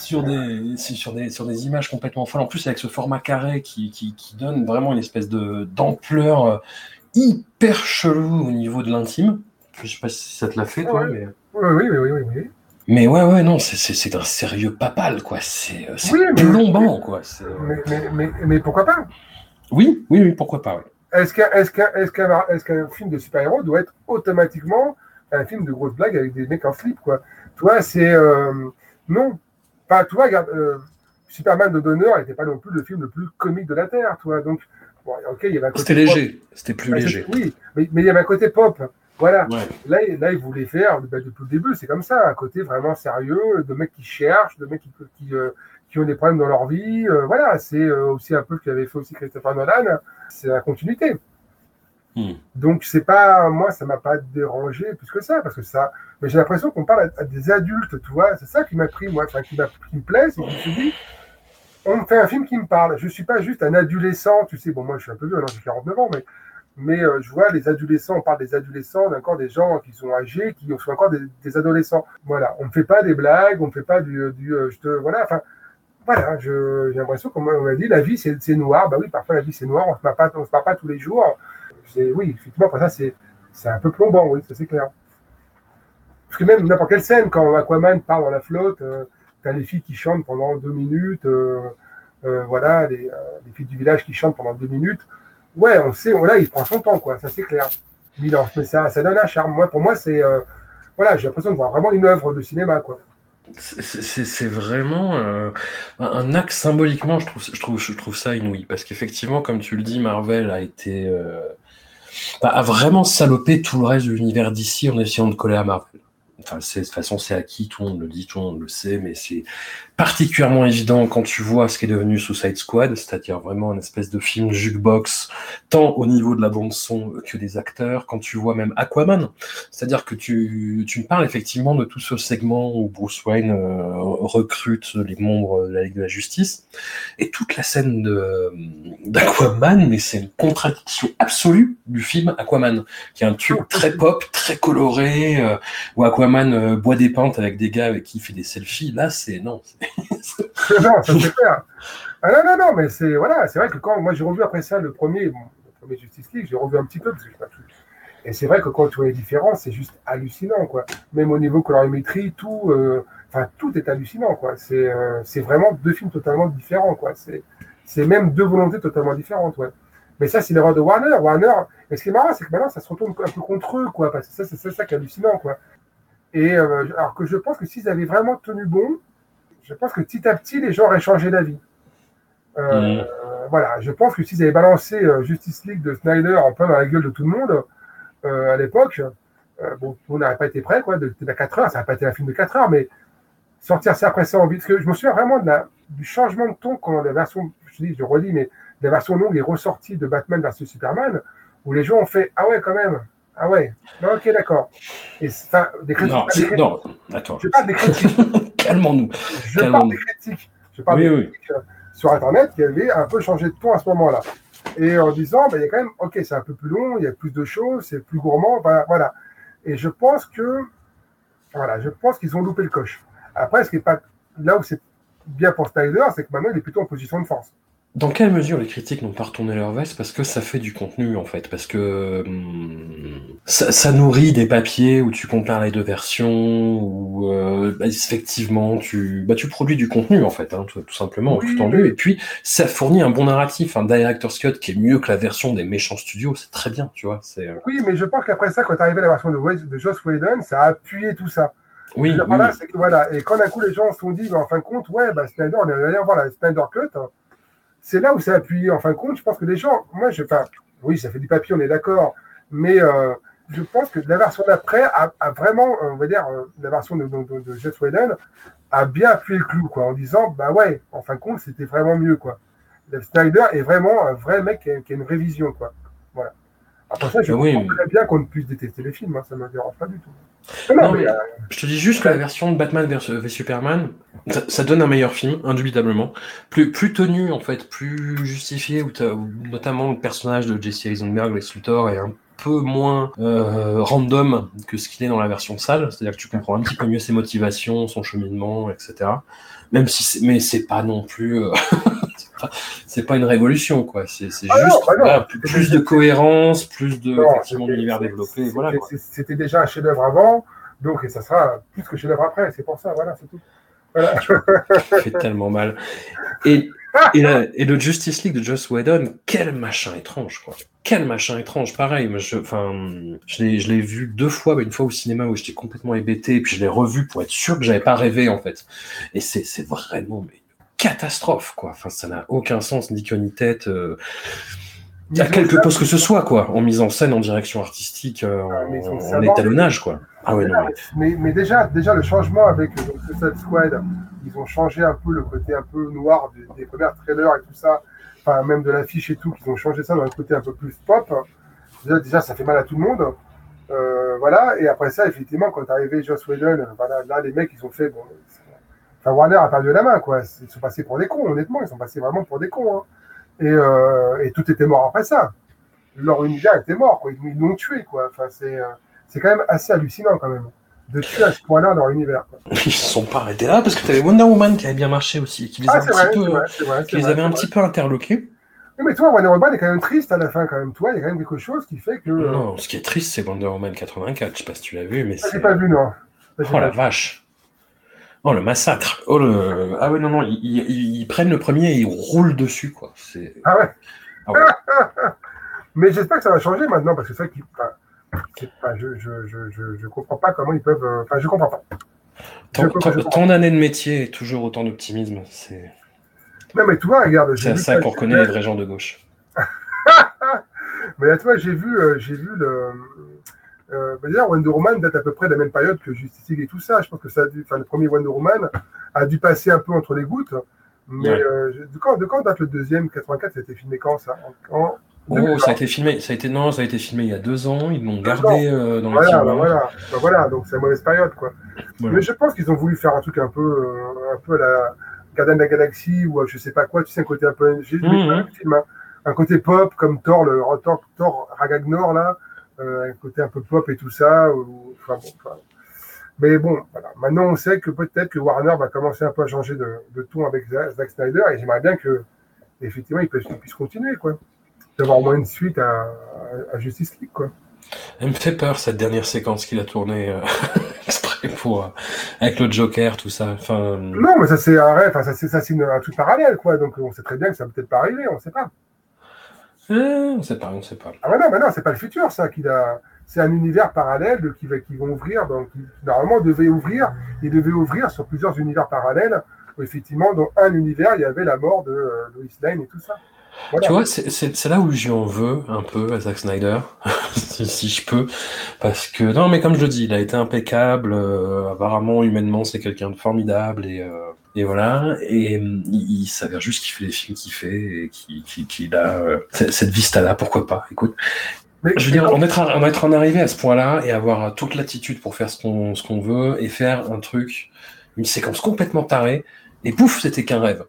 sur des images complètement folles. En plus avec ce format carré qui donne vraiment une espèce d'ampleur hyper chelou au niveau de l'intime. Je sais pas si ça te l'a fait, toi, mais. Oui. Mais ouais, non, c'est un sérieux papal, quoi. C'est plombant, quoi. Mais pourquoi pas ? Oui, pourquoi pas, oui. Est-ce qu'un film de super-héros doit être automatiquement un film de grosse blague avec des mecs en slip, quoi ? Toi, c'est... non. Pas, toi, regarde, Superman de Donner n'était pas non plus le film le plus comique de la Terre, toi. Donc, bon, ok, il y avait un côté c'était pop. Léger, c'était plus léger. Oui, mais il y avait un côté pop. Voilà, ouais. Là, ils voulaient faire, depuis le début, c'est comme ça, un côté vraiment sérieux, de mecs qui cherchent, de mecs qui ont des problèmes dans leur vie. Voilà, c'est aussi un peu ce qu'avait fait aussi Christopher Nolan, c'est la continuité. Donc, c'est pas, moi, ça m'a pas dérangé plus que ça, parce que ça, mais j'ai l'impression qu'on parle à des adultes, tu vois, c'est ça qui m'a pris, moi, qui me plaît, c'est que je me suis dit, on me fait un film qui me parle, je suis pas juste un adolescent, tu sais, bon, moi, je suis un peu vieux, alors j'ai 49 ans, mais je vois les adolescents, on parle des adolescents, encore des gens qui sont âgés, qui sont encore des adolescents. Voilà, on ne fait pas des blagues, on ne fait pas j'ai l'impression qu'on m'a dit, la vie c'est noir, bah oui, parfois la vie c'est noir, on se parle pas tous les jours. Oui, effectivement, pour ça c'est un peu plombant, oui, ça c'est clair. Parce que même n'importe quelle scène, quand Aquaman part dans la flotte, t'as les filles qui chantent pendant 2 minutes, voilà, les filles du village qui chantent pendant 2 minutes, ouais, on sait, là, il prend son temps, quoi, ça c'est clair. Mais ça donne un charme. Moi, pour moi, c'est. Voilà, j'ai l'impression de voir vraiment une œuvre de cinéma, quoi. C'est vraiment un acte symboliquement, je trouve ça inouï. Parce qu'effectivement, comme tu le dis, Marvel a été. A vraiment salopé tout le reste de l'univers d'ici en essayant de coller à Marvel. Enfin, de toute façon, c'est acquis, tout le monde le dit, tout le monde le sait, mais c'est particulièrement évident quand tu vois ce qui est devenu Suicide Squad, c'est-à-dire vraiment une espèce de film jukebox, tant au niveau de la bande-son que des acteurs, quand tu vois même Aquaman, c'est-à-dire que tu me parles effectivement de tout ce segment où Bruce Wayne recrute les membres de la Ligue de la Justice, et toute la scène d'Aquaman, mais c'est une contradiction absolue du film Aquaman, qui est un truc très pop, très coloré, où Aquaman boit des pintes avec des gars avec qui il fait des selfies, là c'est non. Non, ça me fait peur. Ah non, mais c'est voilà, c'est vrai que quand moi j'ai revu après ça le premier Justice League, j'ai revu un petit peu parce que je pas tout. Et c'est vrai que quand tu vois les différences, c'est juste hallucinant, quoi. Même au niveau colorimétrie, tout, Enfin, tout est hallucinant, quoi. C'est vraiment deux films totalement différents, quoi. C'est même deux volontés totalement différentes, ouais. Mais ça, c'est l'erreur de Warner. Warner, et ce qui est marrant, c'est que maintenant, ça se retourne un peu contre eux, quoi. Parce que ça, c'est ça qui est hallucinant, quoi. Et alors que je pense que s'ils avaient vraiment tenu bon, je pense que petit à petit, les gens auraient changé d'avis. Voilà, je pense que s'ils avaient balancé Justice League de Snyder en plein dans la gueule de tout le monde à l'époque, bon, on n'aurait pas été prêt, quoi, de 4 heures, ça n'aurait pas été un film de 4 heures, mais sortir ça après ça en vite, parce que je me souviens vraiment du changement de ton quand la version, la version longue est ressortie de Batman vs Superman, où les gens ont fait « Ah ouais, quand même !» Ah ouais, non, ok, d'accord. Et enfin, des critiques. Non, attends. Je parle des critiques. Calmons-nous. Je parle des critiques. Sur Internet qui avaient un peu changé de ton à ce moment-là. Et en disant, il y a quand même, ok, c'est un peu plus long, il y a plus de choses, c'est plus gourmand, ben, voilà. Et je pense que, voilà, je pense qu'ils ont loupé le coche. Après, ce qui est pas là où c'est bien pour Snyder, c'est que maintenant, il est plutôt en position de force. Dans quelle mesure les critiques n'ont pas retourné leur veste? Parce que ça fait du contenu, en fait. Parce que ça nourrit des papiers où tu compares les deux versions, où effectivement, tu produis du contenu, en fait, hein, tout simplement, oui, tout en lieu. Et puis, ça fournit un bon narratif, un director's cut qui est mieux que la version des méchants studios. C'est très bien, tu vois. Oui, mais je pense qu'après ça, quand t'es arrivé à la version de Joss Whedon, ça a appuyé tout ça. Oui, oui. Là, c'est que, voilà. Et quand d'un coup, les gens se sont dit, en fin de compte, ouais, bah, Snyder, on est allé voir la Snyder Cut, hein. C'est là où ça a appuyé. En fin de compte, je pense que les gens... Moi, oui, ça fait du papier, on est d'accord. Mais je pense que la version d'après a vraiment... on va dire, la version de Joss Whedon a bien appuyé le clou, quoi, en disant, bah ouais, en fin de compte, c'était vraiment mieux, quoi. Le Snyder est vraiment un vrai mec qui a une vraie vision, quoi. Voilà. Après ça, je comprends très bien qu'on ne puisse détester les films. Hein, ça ne me dérange pas du tout. Non, mais je te dis juste que la version de Batman v Superman, ça donne un meilleur film, indubitablement. Plus tenu, en fait, plus justifié, où notamment le personnage de Jesse Eisenberg, Lex Luthor, est un peu moins random que ce qu'il est dans la version sale. C'est-à-dire que tu comprends un petit peu mieux ses motivations, son cheminement, etc. Même si c'est pas non plus... c'est pas une révolution, quoi. C'est juste plus de cohérence, plus de univers développé. Voilà, quoi. C'était déjà un chef-d'œuvre avant, donc et ça sera plus que chef-d'œuvre après. C'est pour ça, voilà, c'est tout. Voilà. Ça fait tellement mal. Et le Justice League de Joss Whedon, quel machin étrange, quoi. Quel machin étrange, pareil. Moi, je l'ai vu deux fois, une fois au cinéma où j'étais complètement hébété, et puis je l'ai revu pour être sûr que j'avais pas rêvé, en fait. Et c'est vraiment. Catastrophe, quoi. Enfin, ça n'a aucun sens, ni queue ni tête. À quelque poste que ce soit, quoi. En mise en scène, en direction artistique, en étalonnage, quoi. Ah ouais, non. Mais déjà, le changement avec Suicide Squad, ils ont changé un peu le côté un peu noir des premiers trailers et tout ça. Enfin, même de l'affiche et tout, ils ont changé ça dans un côté un peu plus pop. Déjà, ça fait mal à tout le monde. Voilà. Et après ça, effectivement, quand est arrivé Joss Whedon, voilà, là, les mecs, ils ont fait... Enfin, Warner a perdu la main, quoi. Ils sont passés pour des cons, honnêtement. Ils sont passés vraiment pour des cons. Hein. Et tout était mort après ça. Leur univers était mort, quoi. Ils l'ont tué, quoi. Enfin, c'est quand même assez hallucinant, quand même, de tuer à ce point-là leur univers, quoi. Ils ne se sont pas arrêtés là, parce que tu avais Wonder Woman qui avait bien marché aussi, qui les avait un petit peu interloqués. Oui, mais toi, Wonder Woman est quand même triste à la fin, quand même. Toi, il y a quand même quelque chose qui fait que... Non, ce qui est triste, c'est Wonder Woman 84. Je ne sais pas si tu l'as vu, mais ça, c'est... Je l'ai pas vu, non. Oh, la vache. Oh, le massacre. Ah ouais, non, ils prennent le premier et ils roulent dessus, quoi. C'est... Ah ouais. Mais j'espère que ça va changer maintenant, parce que c'est ça qui... Enfin, je comprends pas comment ils peuvent... Enfin, je comprends pas. Tant d'années de métier et toujours autant d'optimisme, c'est... Non, mais toi, regarde... C'est ça qu'on reconnaît les vrais gens de gauche. Mais là, toi, j'ai vu le... D'ailleurs, Wonder Woman date à peu près de la même période que Justice League et tout ça. Je pense que le premier Wonder Woman a dû passer un peu entre les gouttes. Mais ouais. De quand date le deuxième 84? Ça a été filmé quand, ça? Ça a été filmé il y a 2 ans. Ils l'ont gardé dans les films. Voilà, donc c'est la mauvaise période, quoi. Voilà. Mais je pense qu'ils ont voulu faire un truc un peu à la Guardians of the Galaxy ou je sais pas quoi. Tu sais, un côté un peu film, hein. Un côté pop comme Thor, le Thor Ragnagnor là. Un côté un peu pop et tout ça. Mais bon, voilà. Maintenant, on sait que peut-être que Warner va commencer un peu à changer de ton avec Zack Snyder, et j'aimerais bien que, effectivement, il puisse continuer, quoi. D'avoir au moins une suite à Justice League, quoi. Elle me fait peur, cette dernière séquence qu'il a tournée exprès. pour avec le Joker, tout ça. Enfin, non, mais ça c'est un rêve. Enfin, ça c'est un truc parallèle, quoi. Donc on sait très bien que ça va peut-être pas arriver. On ne sait pas. On ne sait pas. Ah non, c'est pas le futur, ça. C'est un univers parallèle qui vont ouvrir. Donc normalement, il devait ouvrir sur plusieurs univers parallèles. Où, effectivement, dans un univers, il y avait la mort de Lois Lane et tout ça. Voilà. Tu vois, c'est là où j'en veux un peu à Zack Snyder, si je peux, parce que non, mais comme je le dis, il a été impeccable. Apparemment, humainement, c'est quelqu'un de formidable et voilà. Et il s'avère juste qu'il fait les films qu'il fait et qu'il a cette vista-là. Pourquoi pas ? Écoute, mais, je veux dire, en être en arrivé à ce point-là et avoir toute l'attitude pour faire ce qu'on veut et faire un truc, une séquence complètement tarée et pouf, c'était qu'un rêve.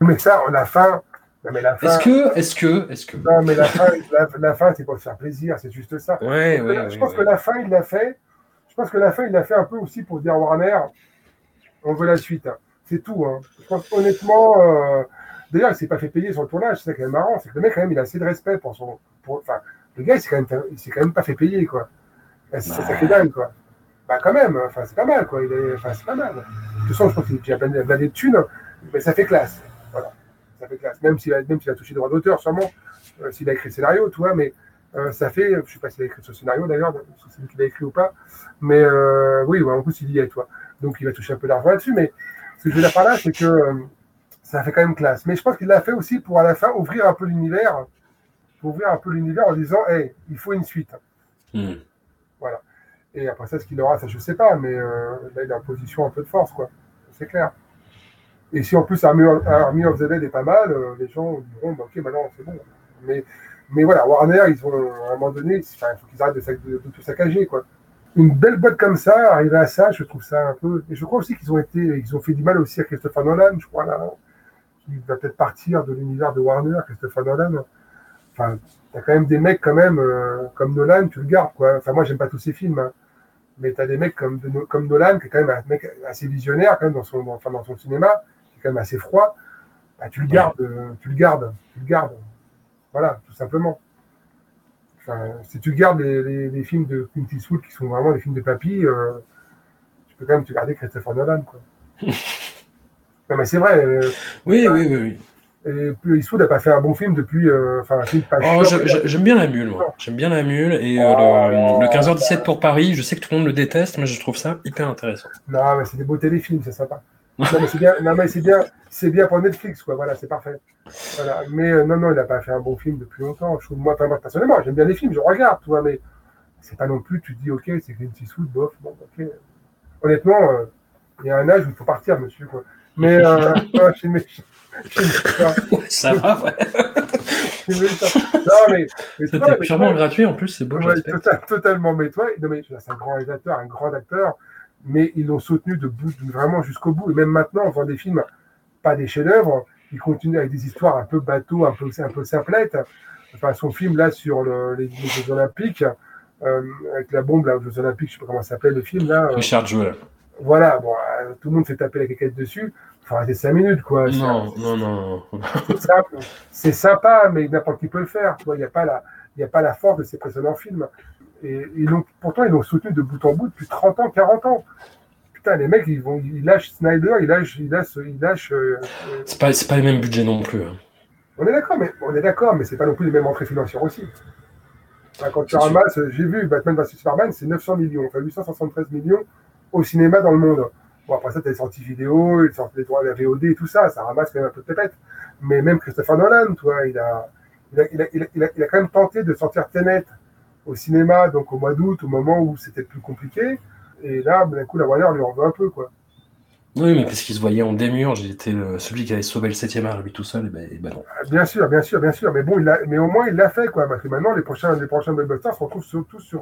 Mais ça, on a faim. Non, mais la fin, est-ce que non, mais la fin c'est pour se faire plaisir, c'est juste ça. Je pense que la fin il l'a fait. Je pense que la fin il l'a fait un peu aussi pour dire à Warner, on veut la suite. Hein. C'est tout. Hein. Je pense honnêtement. D'ailleurs, il s'est pas fait payer sur le tournage. C'est ça qui est marrant, c'est que le mec quand même il a assez de respect pour son. Enfin, le gars il s'est quand même pas fait payer quoi. C'est ça qui est dingue quoi. Bah quand même. Enfin c'est pas mal quoi. C'est pas mal. De toute façon, je pense qu'il a plein de thunes, mais ça fait classe. Voilà. Ça fait classe. Même s'il a touché droit d'auteur, sûrement, s'il a écrit le scénario, tu vois, mais ça fait, je ne sais pas s'il a écrit ce scénario d'ailleurs, si c'est lui qui l'a écrit ou pas, mais oui, ouais, en plus il y est, toi. Donc il va toucher un peu d'argent là-dessus, mais ce que je veux dire par là, c'est que ça fait quand même classe. Mais je pense qu'il l'a fait aussi pour à la fin ouvrir un peu l'univers en disant, hey, il faut une suite. Mmh. Voilà. Et après ça, ce qu'il aura, ça je ne sais pas, mais là il est en position un peu de force, quoi. C'est clair. Et si en plus Army of the Dead est pas mal, les gens diront bah, ok, maintenant c'est bon. Mais voilà, Warner, ils ont à un moment donné, il faut qu'ils arrêtent de tout saccager quoi. Une belle boîte comme ça, arriver à ça, je trouve ça un peu. Et je crois aussi qu'ils ont fait du mal aussi à Christopher Nolan, je crois là, qui va peut-être partir de l'univers de Warner, Christopher Nolan. Enfin, t'as quand même des mecs comme Nolan, tu le gardes quoi. Enfin moi j'aime pas tous ses films. Hein. Mais t'as des mecs comme Nolan, qui est quand même un mec assez visionnaire quand même dans son cinéma. Quand même assez froid, bah, tu le gardes, voilà, tout simplement. Enfin, si tu gardes les films de Clint Eastwood qui sont vraiment des films de papy, tu peux quand même te garder Christopher Nolan, quoi. Non, mais c'est vrai. Oui. Et puis Eastwood n'a pas fait un bon film depuis. J'aime bien La Mule, moi. J'aime bien La Mule et le 15h17 pour Paris. Je sais que tout le monde le déteste, mais je trouve ça hyper intéressant. Non, mais c'est des beaux téléfilms, c'est sympa. Non mais c'est bien pour Netflix quoi, voilà, c'est parfait. Voilà. Mais non, il n'a pas fait un bon film depuis longtemps. Je trouve moi personnellement, j'aime bien les films, je regarde, tu vois, mais c'est pas non plus tu te dis ok, c'est Clint Eastwood, bof, bon, ok. Honnêtement, il y a un âge où il faut partir, monsieur, quoi. Mais ça va, ouais. mais c'était toi, purement gratuit en plus, c'est beau. Ouais, totalement, mais toi, non mais c'est un grand réalisateur, un grand acteur. Mais ils l'ont soutenu vraiment jusqu'au bout. Et même maintenant, en faisant des films, pas des chefs-d'œuvre, ils continuent avec des histoires un peu bateau, un peu simplettes. Enfin, son film là sur les Jeux Olympiques, avec la bombe là aux Jeux Olympiques, je ne sais pas comment ça s'appelle le film là. Richard Donner. Voilà, bon, tout le monde fait taper la caquette dessus. Il faut arrêter 5 minutes quoi. Non. C'est sympa, mais n'importe qui peut le faire. Il n'y a pas la force de ses précédents films. Et donc, pourtant, ils l'ont soutenu de bout en bout depuis 30 ans, 40 ans. Putain, les mecs, ils lâchent Snyder, ils lâchent. C'est pas les mêmes budgets non plus. Hein. On est d'accord, mais c'est pas non plus les mêmes entrées financières aussi. Enfin, quand tu ramasses, j'ai vu Batman v Superman, c'est 900 millions, enfin 873 millions au cinéma dans le monde. Bon, après ça, t'as les sorties vidéo, les sorties des droits de la VOD et tout ça, ça ramasse quand même un peu de pépette. Mais même Christopher Nolan, toi, il a quand même tenté de sortir Tenet au cinéma, donc au mois d'août, au moment où c'était plus compliqué, et là, d'un coup, la Warner lui en veut un peu, quoi. Oui, mais parce qu'il se voyait en démurge, il était celui qui avait sauvé le 7e art, lui tout seul, et ben non. Bien sûr, mais bon, mais au moins il l'a fait, quoi, parce que maintenant, les prochains blockbusters se retrouvent surtout sur...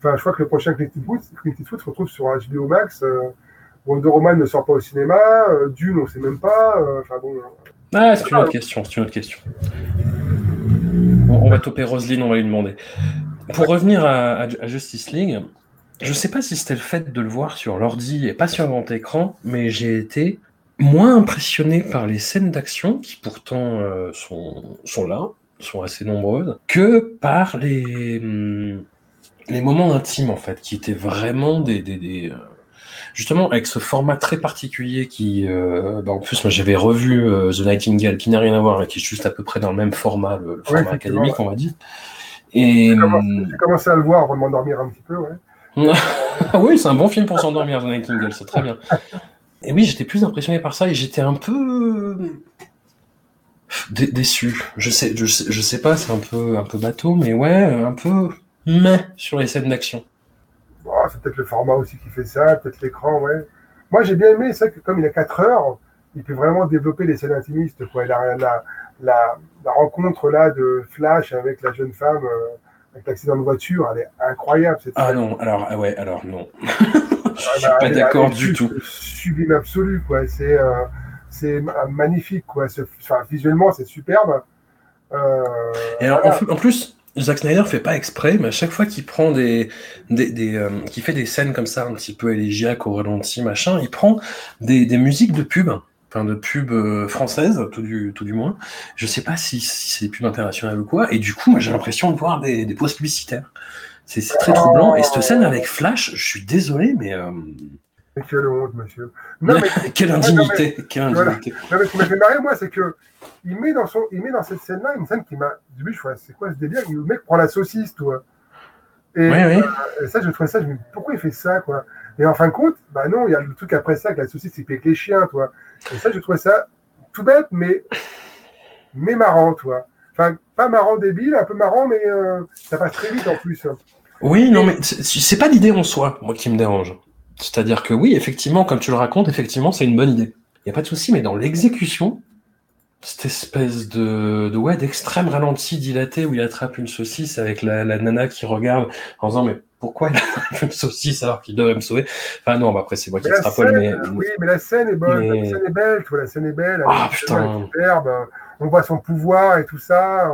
je crois que le prochain Clint Eastwood se retrouve sur HBO Max, Wonder Woman ne sort pas au cinéma, Dune, on sait même pas, c'est une autre question. On va toper Roselyne, on va lui demander. Pour revenir à Justice League, je sais pas si c'était le fait de le voir sur l'ordi et pas sur un grand écran, mais j'ai été moins impressionné par les scènes d'action, qui pourtant sont là, sont assez nombreuses, que par les les moments intimes, en fait, qui étaient vraiment des justement, avec ce format très particulier qui... en plus, moi, j'avais revu The Nightingale, qui n'a rien à voir, mais qui est juste à peu près dans le même format, le format académique, on va dire. Et... J'ai commencé à le voir avant de m'endormir un petit peu, ouais. Oui, c'est un bon film pour s'endormir, The Nightingale, c'est très bien. Et oui, j'étais plus impressionné par ça, et j'étais un peu... déçu. Je sais pas, c'est un peu bateau, mais ouais, un peu... mais sur les scènes d'action. Bon, c'est peut-être le format aussi qui fait ça, peut-être l'écran, ouais. Moi, j'ai bien aimé, c'est vrai que comme il a 4 heures, il peut vraiment développer les scènes intimistes, quoi. Il a la rencontre là de Flash avec la jeune femme, avec l'accident de voiture, elle est incroyable. Non. Je suis pas d'accord du tout. Sublime absolu, quoi. C'est magnifique, quoi. Visuellement, c'est superbe. Et alors, en plus... Zack Snyder fait pas exprès, mais à chaque fois qu'il prend qu'il fait des scènes comme ça un petit peu élégiaques au ralenti machin, il prend des musiques de pub, enfin de pub française tout du moins. Je sais pas si c'est des pubs internationales ou quoi. Et du coup, moi, j'ai l'impression de voir des pauses publicitaires. C'est très troublant. Et cette scène avec Flash, je suis désolé, mais quelle honte, monsieur. Non, mais... quelle indignité. Voilà. Non, mais ce qui m'a fait marrer, moi, c'est que il met dans cette scène-là une scène qui m'a dit, c'est quoi ce délire? Le mec prend la saucisse, toi. Et, oui. Et ça, je trouvais ça, je me dis, pourquoi il fait ça, quoi? Et en fin de compte, bah non, il y a le truc après ça, que la saucisse, il pique les chiens, toi. Et ça, je trouvais ça tout bête, mais marrant, toi. Enfin, pas marrant débile, un peu marrant, mais ça passe très vite, en plus. Oui, non, mais c'est pas l'idée en soi, moi, qui me dérange. C'est-à-dire que oui, effectivement, comme tu le racontes, effectivement, c'est une bonne idée. Il n'y a pas de souci, mais dans l'exécution, cette espèce de d'extrême ralenti dilaté où il attrape une saucisse avec la nana qui regarde en disant mais pourquoi il attrape une saucisse alors qu'il devrait me sauver. Enfin non, bah après c'est moi qui extrapole. Oui, mais la scène est bonne, la scène est belle, tu vois, la scène est belle. Ah putain, superbe. On voit son pouvoir et tout ça.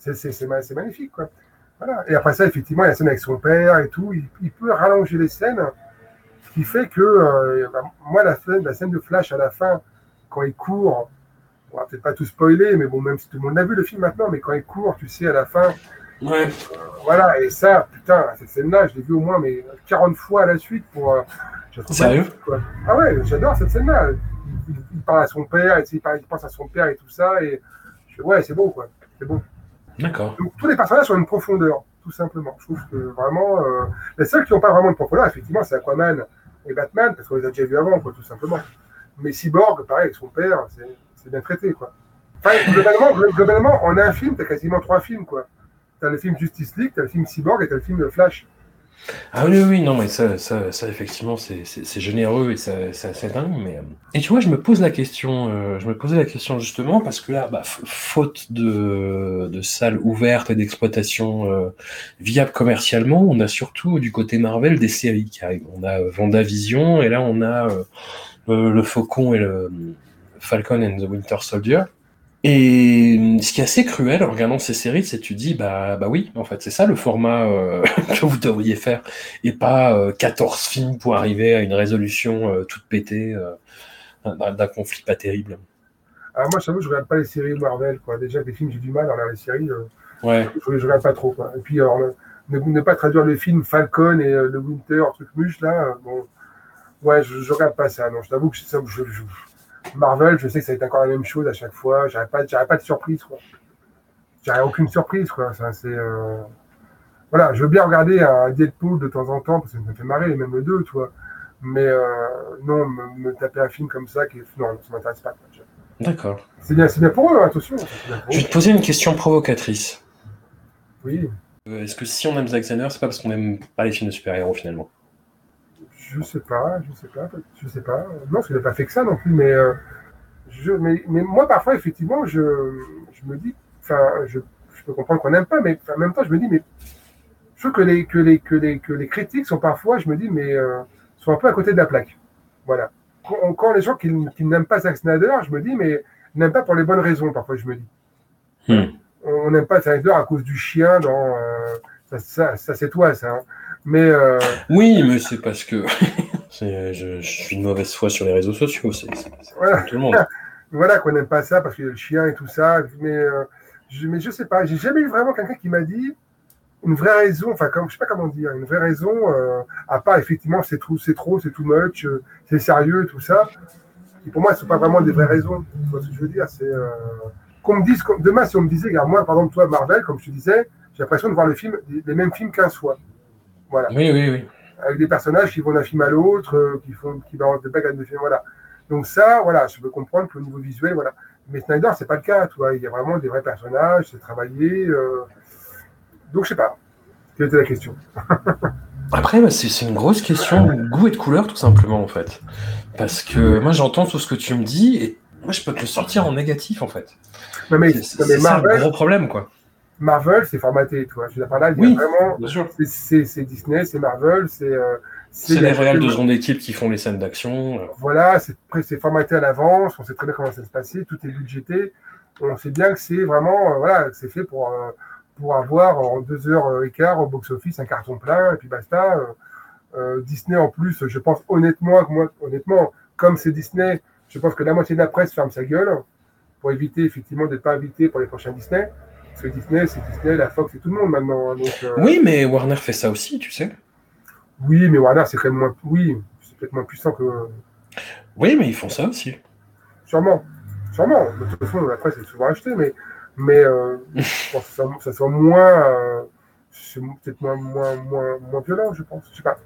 C'est magnifique, quoi. Voilà. Et après ça, effectivement, il y a la scène avec son père et tout. Il peut rallonger les scènes. Ce qui fait que, moi, la scène de Flash à la fin, quand il court, on va peut-être pas tout spoiler, mais bon, même si tout le monde a vu le film maintenant, mais quand il court, tu sais, à la fin, ouais. Voilà, et ça, putain, cette scène-là, je l'ai vue au moins 40 fois à la suite pour... Sérieux ? Quoi. Ah ouais, j'adore cette scène-là. Il parle à son père, il pense à son père et tout ça, et je fais, ouais, c'est beau, quoi, c'est beau. D'accord. Donc, tous les personnages ont une profondeur, tout simplement. Je trouve que vraiment, les seuls qui n'ont pas vraiment de profondeur, effectivement, c'est Aquaman et Batman, parce qu'on les a déjà vus avant, quoi, tout simplement. Mais Cyborg, pareil, avec son père, c'est bien traité, quoi. Enfin, globalement, en un film, t'as quasiment 3 films, quoi. T'as le film Justice League, t'as le film Cyborg et t'as le film Flash. Ah oui, non, mais ça effectivement, c'est généreux et c'est dingue, mais... Et tu vois, je me posais la question justement, parce que là, bah, faute de salles ouvertes et d'exploitation viable commercialement, on a surtout, du côté Marvel, des séries qui arrivent. On a WandaVision, et là, on a le Faucon et le Falcon and the Winter Soldier. Et ce qui est assez cruel en regardant ces séries, c'est que tu dis, bah oui, en fait, c'est ça le format que vous devriez faire, et pas 14 films pour arriver à une résolution toute pétée d'un conflit pas terrible. Ah, moi, j'avoue, je regarde pas les séries Marvel, quoi. Déjà, les films, j'ai du mal à regarder les séries. Ouais. Je regarde pas trop, quoi. Et puis, alors, ne pas traduire le film Falcon et le Winter, truc mûche, là, bon. Ouais, je regarde pas ça, non. Je t'avoue que c'est ça où je joue. Marvel, je sais que ça va être encore la même chose à chaque fois. J'aurais pas de surprise, quoi. J'aurais aucune surprise, quoi. Ça, c'est voilà. Je veux bien regarder un Deadpool de temps en temps parce que ça me fait marrer, même les deux, toi. Mais non, me taper un film comme ça, non, ça m'intéresse pas. Quoi. D'accord. C'est bien pour eux, attention. Je vais te poser une question provocatrice. Oui. Est-ce que si on aime Zack Snyder, c'est pas parce qu'on aime pas les films de super-héros finalement? Je sais pas. Non, parce qu'il n'a pas fait que ça non plus, mais moi parfois effectivement, je me dis, enfin, je peux comprendre qu'on n'aime pas, mais en même temps, je me dis, mais je trouve que les critiques sont parfois, je me dis, mais sont un peu à côté de la plaque. Voilà. Quand les gens qui n'aiment pas Zack Snyder, je me dis, mais n'aiment pas pour les bonnes raisons. Parfois, je me dis, on n'aime pas Zack Snyder à cause du chien dans ça c'est toi ça. Hein. Mais oui, mais c'est parce que je suis de mauvaise foi sur les réseaux sociaux, c'est voilà. Tout le monde. Voilà qu'on n'aime pas ça parce qu'il y a le chien et tout ça. Mais je sais pas, j'ai jamais eu vraiment quelqu'un qui m'a dit une vraie raison, enfin, comme, je sais pas comment dire, une vraie raison, à part effectivement c'est too much, c'est sérieux, tout ça. Et pour moi, ce ne sont pas vraiment des vraies raisons. Tu vois ce que je veux dire, c'est qu'on me dise, demain, si on me disait, regarde, moi, par exemple, toi, Marvel, comme je te disais, j'ai l'impression de voir le film, les mêmes films 15 fois. Voilà. Oui, oui, oui. Avec des personnages qui vont d'un film à l'autre, qui balancent des blagues à des films, voilà. Donc ça, voilà, je peux comprendre qu'au niveau visuel, voilà. Mais Snyder, c'est pas le cas, tu vois. Il y a vraiment des vrais personnages, c'est travaillé. Donc, je sais pas. Quelle était la question? Après, bah, c'est une grosse question de goût et de couleur, tout simplement, en fait. Parce que moi, j'entends tout ce que tu me dis et moi, je peux te le sortir en négatif, en fait. Non, mais c'est Marvel, ça le gros problème, quoi. Marvel, c'est formaté, tu vois. Je veux dire, par là, il y a vraiment... Bien sûr. C'est Disney, c'est Marvel, c'est les réels de seconde équipe qui font les scènes d'action. Voilà, c'est formaté à l'avance, on sait très bien comment ça se passe, tout est budgété. On sait bien que c'est vraiment... voilà, c'est fait pour avoir en 2h15 au box-office un carton plein et puis basta. Disney en plus, je pense honnêtement, comme c'est Disney, je pense que la moitié de la presse ferme sa gueule pour éviter effectivement d'être pas invité pour les prochains Disney. Parce que Disney, c'est Disney, la Fox, c'est tout le monde maintenant. Donc, oui, mais Warner fait ça aussi, tu sais. Oui, mais Warner, c'est quand même moins. Oui, c'est peut-être moins puissant que. Oui, mais ils font ça aussi. Sûrement. De toute façon, la presse est souvent achetée, mais je pense que ça soit moins peut-être moins violent, je pense, je sais pas.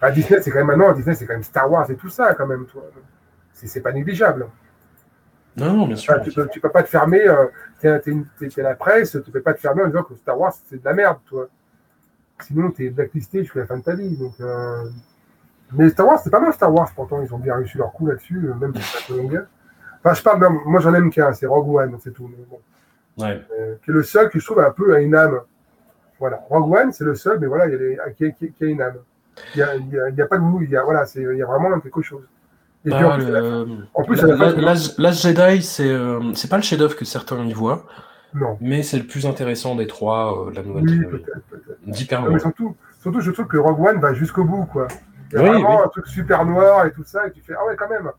À Disney, c'est quand même maintenant, Disney, c'est quand même Star Wars et tout ça quand même, toi. C'est pas négligeable. Non, bien sûr. Enfin, tu peux pas te fermer, t'es la presse, tu peux pas te fermer en disant que Star Wars c'est de la merde, toi. Sinon t'es blacklisté jusqu'à la fin de ta vie, donc mais Star Wars c'est pas mal. Star Wars pourtant ils ont bien réussi leur coup là-dessus, même si c'est pas. Enfin, je parle d'un... Moi, j'en aime qu'un, c'est Rogue One, c'est tout. Mais bon. Ouais. Qui est le seul que je trouve un peu à une âme. Voilà. Rogue One, c'est le seul, mais voilà, qui a une âme. Il n'y a pas de vous. Voilà, il y a vraiment quelque chose. Et puis, Last Jedi, c'est pas le chef-d'œuvre que certains y voient. Non. Mais c'est le plus intéressant des trois, de la nouvelle trilogie. Peut-être. Mais surtout, je trouve que Rogue One va jusqu'au bout, quoi. Il y a vraiment un truc super noir et tout ça, et tu fais, ah ouais, quand même.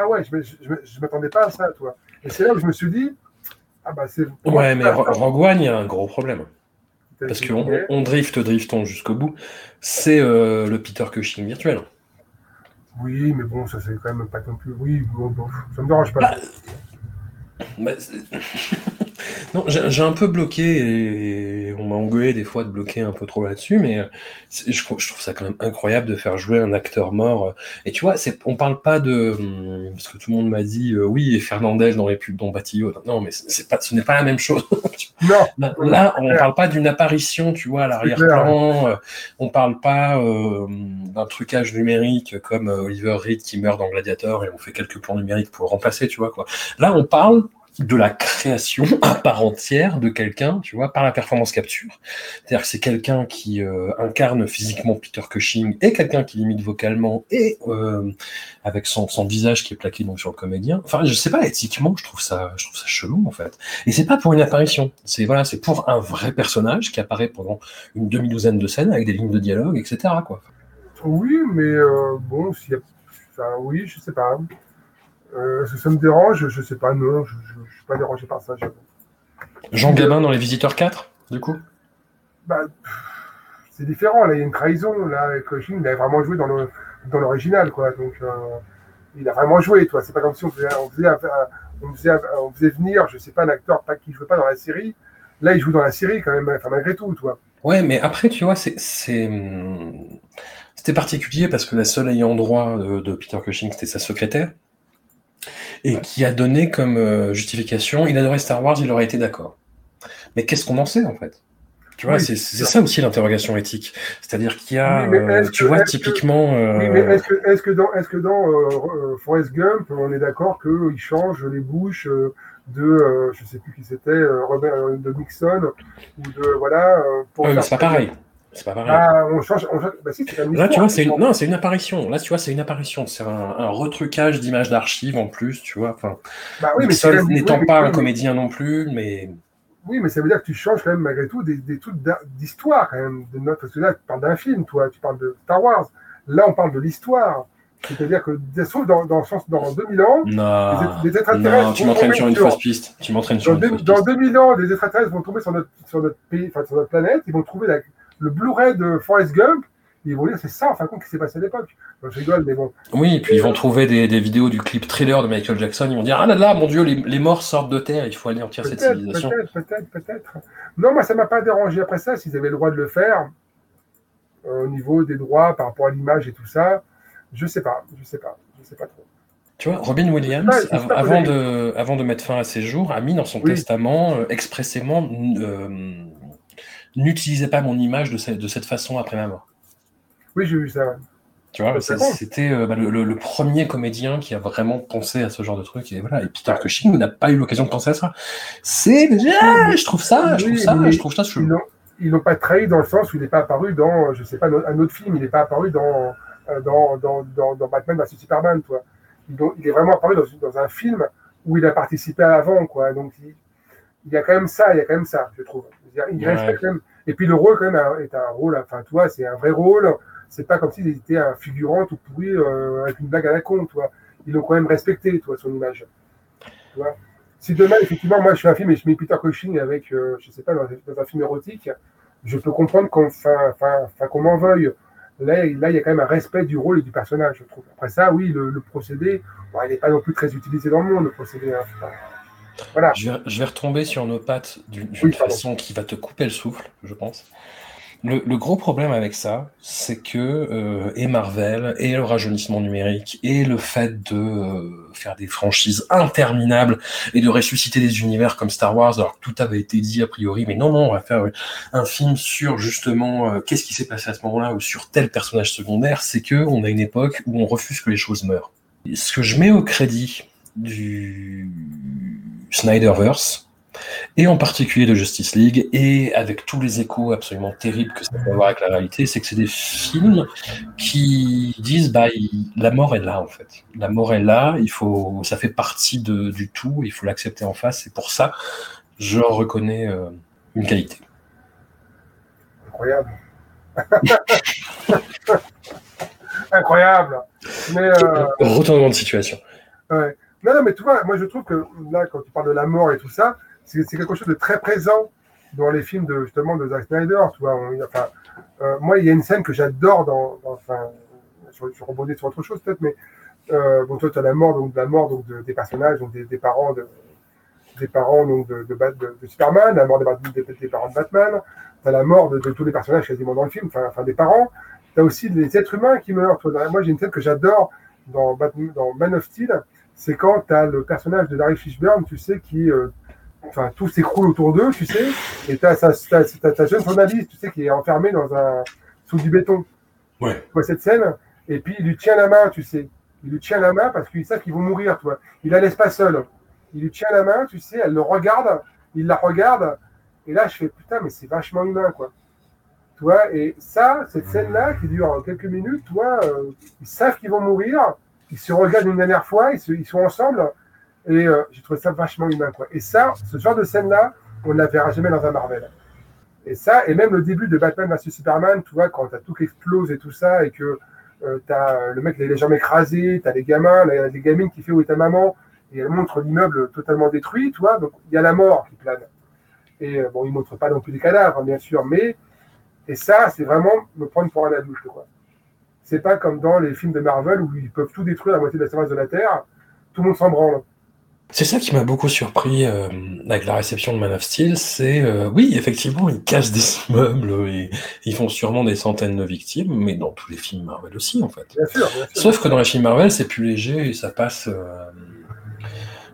Ah ouais, je m'attendais pas à ça, toi. Et c'est là où je me suis dit, ah bah c'est... Ouais, mais Rogue One, il y a un gros problème. Parce qu'on driftons jusqu'au bout. C'est le Peter Cushing virtuel. Oui, mais bon, ça c'est quand même pas non plus... Oui, bon, ça me dérange pas. Bah, non, j'ai un peu bloqué, et on m'a engueulé des fois de bloquer un peu trop là-dessus, mais je trouve ça quand même incroyable de faire jouer un acteur mort. Et tu vois, on parle pas de... Parce que tout le monde m'a dit, oui, et Fernandez dans les pubs Don Batillo. Non, mais ce n'est pas la même chose. Non, là, on parle pas d'une apparition, tu vois, à l'arrière-plan. On parle pas d'un trucage numérique comme Oliver Reed qui meurt dans Gladiator et on fait quelques plans numériques pour le remplacer, tu vois, quoi. Là, on parle de la création à part entière de quelqu'un, tu vois, par la performance capture. C'est-à-dire que c'est quelqu'un qui incarne physiquement Peter Cushing et quelqu'un qui l'imite vocalement et avec son visage qui est plaqué donc sur le comédien. Enfin, je sais pas, éthiquement, je trouve ça chelou, en fait. Et c'est pas pour une apparition. C'est pour un vrai personnage qui apparaît pendant une demi-douzaine de scènes avec des lignes de dialogue, etc., quoi. Oui, mais bon, s'il y a... Enfin, oui, je sais pas. Ça me dérange, je sais pas, non, je suis pas dérangé par ça. Jean Gabin dans Les Visiteurs 4, du coup. Bah, c'est différent, là, il y a une trahison, là, Cushing, il a vraiment joué dans l'original, quoi, donc il a vraiment joué, toi, c'est pas comme si on faisait venir, je sais pas, un acteur qui jouait pas dans la série, là, il joue dans la série, quand même, enfin, malgré tout, toi. Ouais, mais après, tu vois, c'était particulier, parce que la seule ayant droit de Peter Cushing, c'était sa secrétaire, et qui a donné comme justification, il adorait Star Wars, il aurait été d'accord. Mais qu'est-ce qu'on en sait, en fait? Tu vois, oui, c'est ça aussi l'interrogation éthique. C'est-à-dire qu'il y a, typiquement... Oui, mais est-ce que dans Forrest Gump, on est d'accord qu'il change les bouches de, je ne sais plus qui c'était, Robert, de Nixon, ou de, voilà... mais c'est pas pareil. C'est pas pareil. Ah, on change. Bah, si, c'est là, tu vois, c'est une apparition. Là, tu vois, c'est une apparition. C'est un retrucage d'images d'archives en plus, tu vois. Enfin, bah oui, Nixon n'étant pas un comédien non plus, mais. Oui, mais ça veut dire que tu changes quand même malgré tout des trucs d'histoire quand même. Parce que là, tu parles d'un film, toi. Tu parles de Star Wars. Là, on parle de l'histoire. C'est-à-dire que ça se trouve dans 2000 ans, des extraterrestres. Tu m'entraînes sur une fausse piste. Dans 2000 ans, des extraterrestres vont tomber sur notre pays, enfin sur notre planète. Ils vont trouver le Blu-ray de Forrest Gump. Ils vont dire c'est ça en fin de compte qui s'est passé à l'époque. Donc, je rigole, mais bon. Oui, et puis ils vont trouver des vidéos du clip Thriller de Michael Jackson. Ils vont dire ah là là, mon Dieu, les morts sortent de terre. Il faut anéantir cette civilisation. Peut-être. Non, moi ça m'a pas dérangé après ça. S'ils avaient le droit de le faire au niveau des droits par rapport à l'image et tout ça. Je sais pas trop. Tu vois, Robin Williams, avant de mettre fin à ses jours, a mis dans son testament expressément n'utilisez pas mon image de cette façon après ma mort. Oui, j'ai vu ça. Tu vois, c'était le premier comédien qui a vraiment pensé à ce genre de truc. Et voilà, et Peter Cushing n'a pas eu l'occasion de penser à ça. C'est déjà, je trouve ça chelou. Ils l'ont pas trahi dans le sens où il n'est pas apparu dans, je sais pas, un autre film. Il n'est pas apparu dans Batman v Superman, toi. Il est vraiment apparu dans un film où il a participé avant, quoi. Donc il y a quand même ça, je trouve. Il reste quand même. Et puis le rôle quand même est un rôle. Enfin, toi, c'est un vrai rôle. C'est pas comme s'il était un figurant tout pourri avec une blague à la con, toi. Ils l'ont quand même respecté, toi, son image. Tu vois. Si demain, effectivement, moi, je fais un film et je mets Peter Cushing avec, je sais pas, dans un film érotique, je peux comprendre qu'on m'en veuille. Là, il y a quand même un respect du rôle et du personnage, je trouve. Après ça, oui, le procédé, bon, il n'est pas non plus très utilisé dans le monde, le procédé. Hein. Voilà. Je vais retomber sur nos pattes d'une façon qui va te couper le souffle, je pense. Le gros problème avec ça, c'est que et Marvel, et le rajeunissement numérique, et le fait de faire des franchises interminables et de ressusciter des univers comme Star Wars, alors que tout avait été dit a priori, mais non, on va faire un film sur justement qu'est-ce qui s'est passé à ce moment-là ou sur tel personnage secondaire, c'est qu'on a une époque où on refuse que les choses meurent. Et ce que je mets au crédit du Snyderverse, et en particulier de Justice League, et avec tous les échos absolument terribles que ça peut avoir avec la réalité, c'est que c'est des films qui disent la mort est là en fait. La mort est là, ça fait partie du tout, il faut l'accepter en face, et pour ça, je reconnais une qualité. Incroyable. Mais retournement de situation. Ouais. Non, mais tu vois, moi je trouve que là, quand tu parles de la mort et tout ça, c'est quelque chose de très présent dans les films de Zack Snyder. Tu vois, moi, il y a une scène que j'adore je rebondis sur autre chose peut-être, mais toi, tu as la mort donc des personnages, donc des parents de Superman, la mort des parents de Batman, tu as la mort de tous les personnages quasiment dans le film, enfin des parents. Tu as aussi des êtres humains qui meurent. Moi, j'ai une scène que j'adore dans Man of Steel, c'est quand tu as le personnage de Larry Fishburne, tu sais, qui... Enfin, tout s'écroule autour d'eux, tu sais, et t'as ta jeune journaliste, tu sais, qui est enfermée sous du béton. Ouais. Tu vois cette scène, et puis il lui tient la main, tu sais. Il lui tient la main parce qu'ils savent qu'ils vont mourir, tu vois. Il la laisse pas seule. Il lui tient la main, tu sais, elle le regarde, il la regarde, et là, je fais, putain, mais c'est vachement humain, quoi. Tu vois, et ça, cette scène-là, qui dure quelques minutes, tu vois, ils savent qu'ils vont mourir, ils se regardent une dernière fois, ils sont ensemble, et j'ai trouvé ça vachement humain, quoi. Et ça, ce genre de scène-là, on ne la verra jamais dans un Marvel. Et ça, et même le début de Batman vs Superman, tu vois, quand t'as tout qui explose et tout ça, et que t'as le mec, les jambes écrasées, t'as les gamins, les gamines qui fait où est ta maman, et elle montre l'immeuble totalement détruit, tu vois, donc il y a la mort qui plane. Et bon, ils montrent pas non plus les cadavres, bien sûr, mais... Et ça, c'est vraiment me prendre pour un adulte, quoi. C'est pas comme dans les films de Marvel où ils peuvent tout détruire, la moitié de la surface de la Terre, tout le monde s'en branle. C'est ça qui m'a beaucoup surpris avec la réception de Man of Steel, c'est oui, effectivement, ils cassent des immeubles et ils font sûrement des centaines de victimes, mais dans tous les films Marvel aussi, en fait. Bien sûr. Sauf que dans les films Marvel, c'est plus léger et ça passe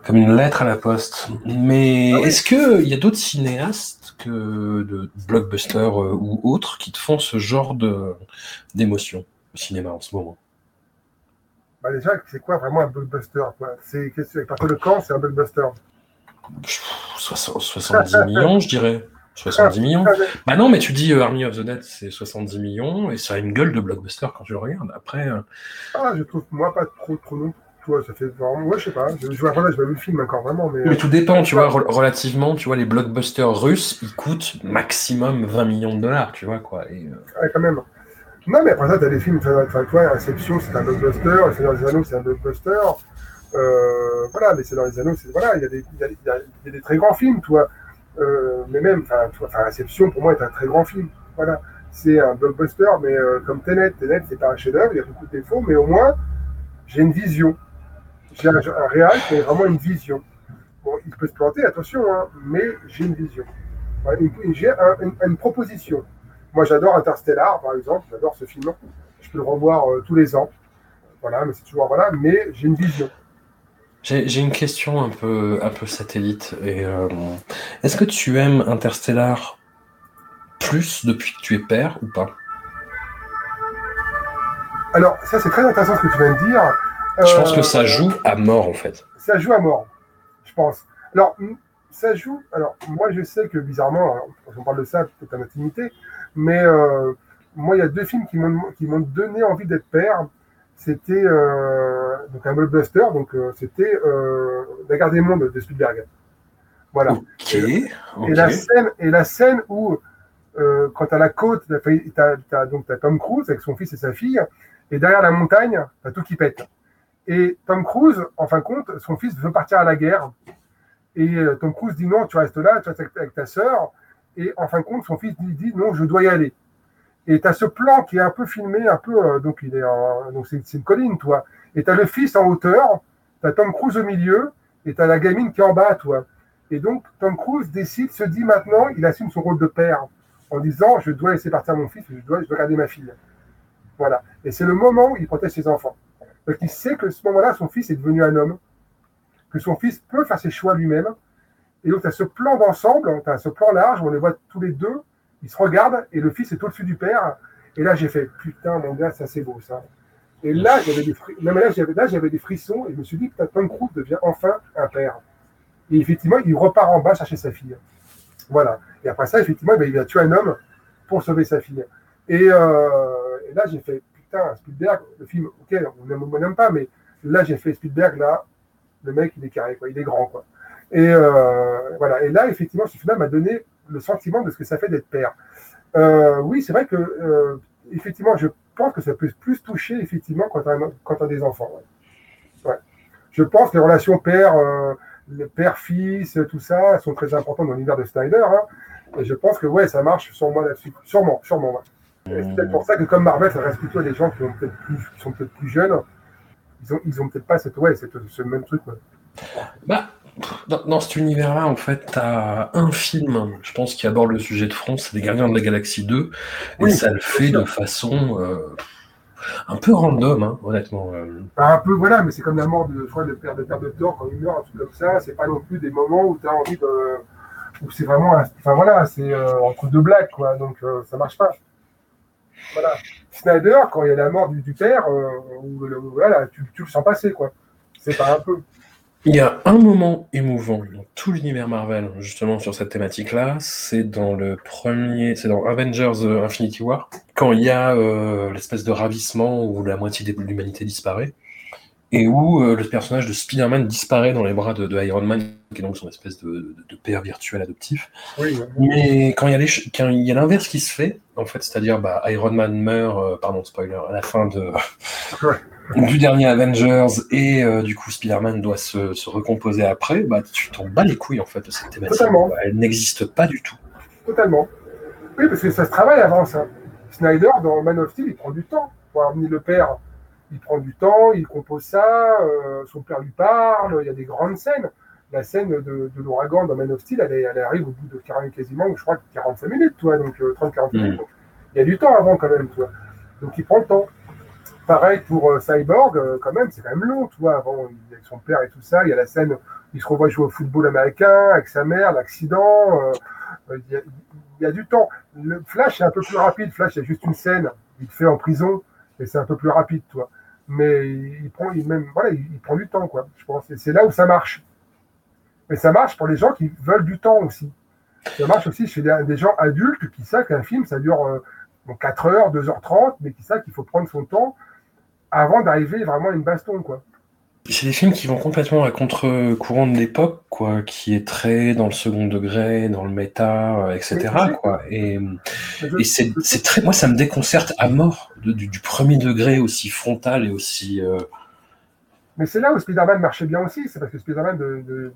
comme une lettre à la poste. Mais est-ce qu'il y a d'autres cinéastes que de blockbusters ou autres qui te font ce genre d'émotion au cinéma en ce moment ? Bah déjà, c'est quoi vraiment un blockbuster, quoi? Partir de quand c'est un blockbuster? 70 millions, je dirais. 70 millions. Bah non, mais tu dis Army of the Dead, c'est 70 millions, et ça a une gueule de blockbuster quand tu le regardes. Après... Ah, je trouve, moi, pas trop non. Toi, ça fait vraiment... Ouais, je sais pas. Je vais vu le film encore, vraiment, mais... Mais tout dépend, tu vois, relativement, tu vois, les blockbusters russes, ils coûtent maximum $20 million, tu vois, quoi. Et... Ah, quand même. Non, mais après ça, t'as des films, tu vois, Inception, c'est un blockbuster, Le Seigneur des Anneaux, c'est un blockbuster. Voilà, mais Le Seigneur des Anneaux, il y a des très grands films, tu vois. Mais même, Inception, pour moi, est un très grand film. Voilà, c'est un blockbuster, mais comme Tenet, c'est pas un chef-d'œuvre, il y a beaucoup de défauts, mais au moins, j'ai une vision. J'ai un réal qui a vraiment une vision. Bon, il peut se planter, attention, hein, mais j'ai une vision. Ouais, j'ai une proposition. Moi, j'adore Interstellar, par exemple. J'adore ce film. Je peux le revoir tous les ans. Voilà, mais c'est toujours voilà. Mais j'ai une vision. J'ai une question un peu satellite. Et est-ce que tu aimes Interstellar plus depuis que tu es père ou pas? Alors, ça, c'est très intéressant ce que tu viens de dire. Je pense que ça joue à mort, en fait. Ça joue à mort, je pense. Alors, ça joue. Alors, moi, je sais que bizarrement, on parle de ça peut-être en intimité. Mais moi, il y a deux films qui m'ont donné envie d'être père. C'était donc un blockbuster, c'était La Guerre des Mondes de Spielberg. Voilà. Okay. Et la scène où, quand à la côte, t'as Tom Cruise avec son fils et sa fille, et derrière la montagne, t'as tout qui pète. Et Tom Cruise, en fin de compte, son fils veut partir à la guerre. Et Tom Cruise dit non, tu restes là, tu restes avec ta sœur. Et en fin de compte, son fils dit non, je dois y aller. Et tu as ce plan qui est un peu filmé, c'est une colline, toi. Et tu as le fils en hauteur, tu as Tom Cruise au milieu, et tu as la gamine qui est en bas, toi. Et donc, Tom Cruise se dit maintenant, il assume son rôle de père, en disant je dois laisser partir mon fils, je dois garder ma fille. Voilà. Et c'est le moment où il protège ses enfants. Parce qu'il sait que à ce moment-là, son fils est devenu un homme, que son fils peut faire ses choix lui-même. Et donc, tu as ce plan d'ensemble, tu as ce plan large, on les voit tous les deux, ils se regardent, et le fils est au-dessus du père. Et là, j'ai fait, putain, mon gars, ça c'est beau, ça. Et là, j'avais des frissons, et je me suis dit, putain, Tom Cruise devient enfin un père. Et effectivement, il repart en bas chercher sa fille. Voilà. Et après ça, effectivement, il va tuer un homme pour sauver sa fille. Et là, j'ai fait, putain, Spielberg, le film, ok, on aime ou on n'aime pas, mais là, j'ai fait Spielberg, là, le mec, il est carré, quoi, il est grand, quoi. Et voilà. Et là, effectivement, ce film m'a donné le sentiment de ce que ça fait d'être père. Oui, c'est vrai que effectivement, je pense que ça peut plus toucher effectivement quand on a des enfants. Ouais. Ouais. Je pense que les relations père-fils, tout ça, sont très importantes dans l'univers de Snyder. Hein, et je pense que ouais, ça marche sur moi là-dessus. Sûrement. Ouais. Et c'est peut-être pour ça que comme Marvel, ça reste plutôt à des gens qui sont peut-être plus jeunes. Ils ont peut-être pas ce même truc. Ouais. Bah, dans cet univers-là, en fait, t'as un film, je pense, qui aborde le sujet de front, c'est Les Gardiens de la Galaxie 2, et oui, ça le fait de façon un peu random, hein, honnêtement. Bah, un peu, voilà, mais c'est comme la mort de père de Thor quand il meurt, un truc comme ça, c'est pas non plus des moments où t'as envie de... où c'est vraiment... Enfin voilà, c'est entre deux blagues, quoi, donc ça marche pas. Voilà. Snyder, quand il y a la mort du père, voilà, tu le sens passer, quoi. C'est pas un peu... Il y a un moment émouvant dans tout l'univers Marvel, justement, sur cette thématique-là, c'est dans Avengers Infinity War, quand il y a l'espèce de ravissement où la moitié de l'humanité disparaît, et où le personnage de Spider-Man disparaît dans les bras de Iron Man, qui est donc son espèce de père virtuel adoptif. Oui, oui. Mais quand il y a l'inverse qui se fait, en fait, c'est-à-dire Iron Man meurt, spoiler, à la fin du dernier Avengers, et du coup Spider-Man doit se recomposer après, tu t'en bats les couilles en fait de cette thématique. Totalement. Elle n'existe pas du tout. Totalement. Oui, parce que ça se travaille avant ça. Snyder, dans Man of Steel, il prend du temps pour amener le père. Il prend du temps, il compose ça, son père lui parle, il y a des grandes scènes. La scène de l'ouragan dans Man of Steel, elle arrive au bout de quasiment, je crois, 45 minutes, toi, donc 30-40 minutes. Donc, il y a du temps avant quand même, toi. Donc il prend le temps. Pareil pour Cyborg, quand même, c'est quand même long, tu vois, avant, avec son père et tout ça, il y a la scène où il se revoit jouer au football américain, avec sa mère, l'accident, il y a du temps. Le Flash, c'est un peu plus rapide, Flash, il y a juste une scène, il te fait en prison, et c'est un peu plus rapide, tu vois. Mais il prend du temps, quoi, je pense, et c'est là où ça marche. Mais ça marche pour les gens qui veulent du temps aussi. Ça marche aussi chez des gens adultes qui savent qu'un film, ça dure 4 heures, 2h30, mais qui savent qu'il faut prendre son temps, avant d'arriver vraiment à une baston, quoi. C'est des films qui vont complètement à contre-courant de l'époque, quoi, qui est très dans le second degré, dans le méta, etc. Oui. Quoi. Et c'est très, moi, ça me déconcerte à mort du premier degré aussi frontal et aussi. Mais c'est là où Spider-Man marchait bien aussi, c'est parce que Spider-Man de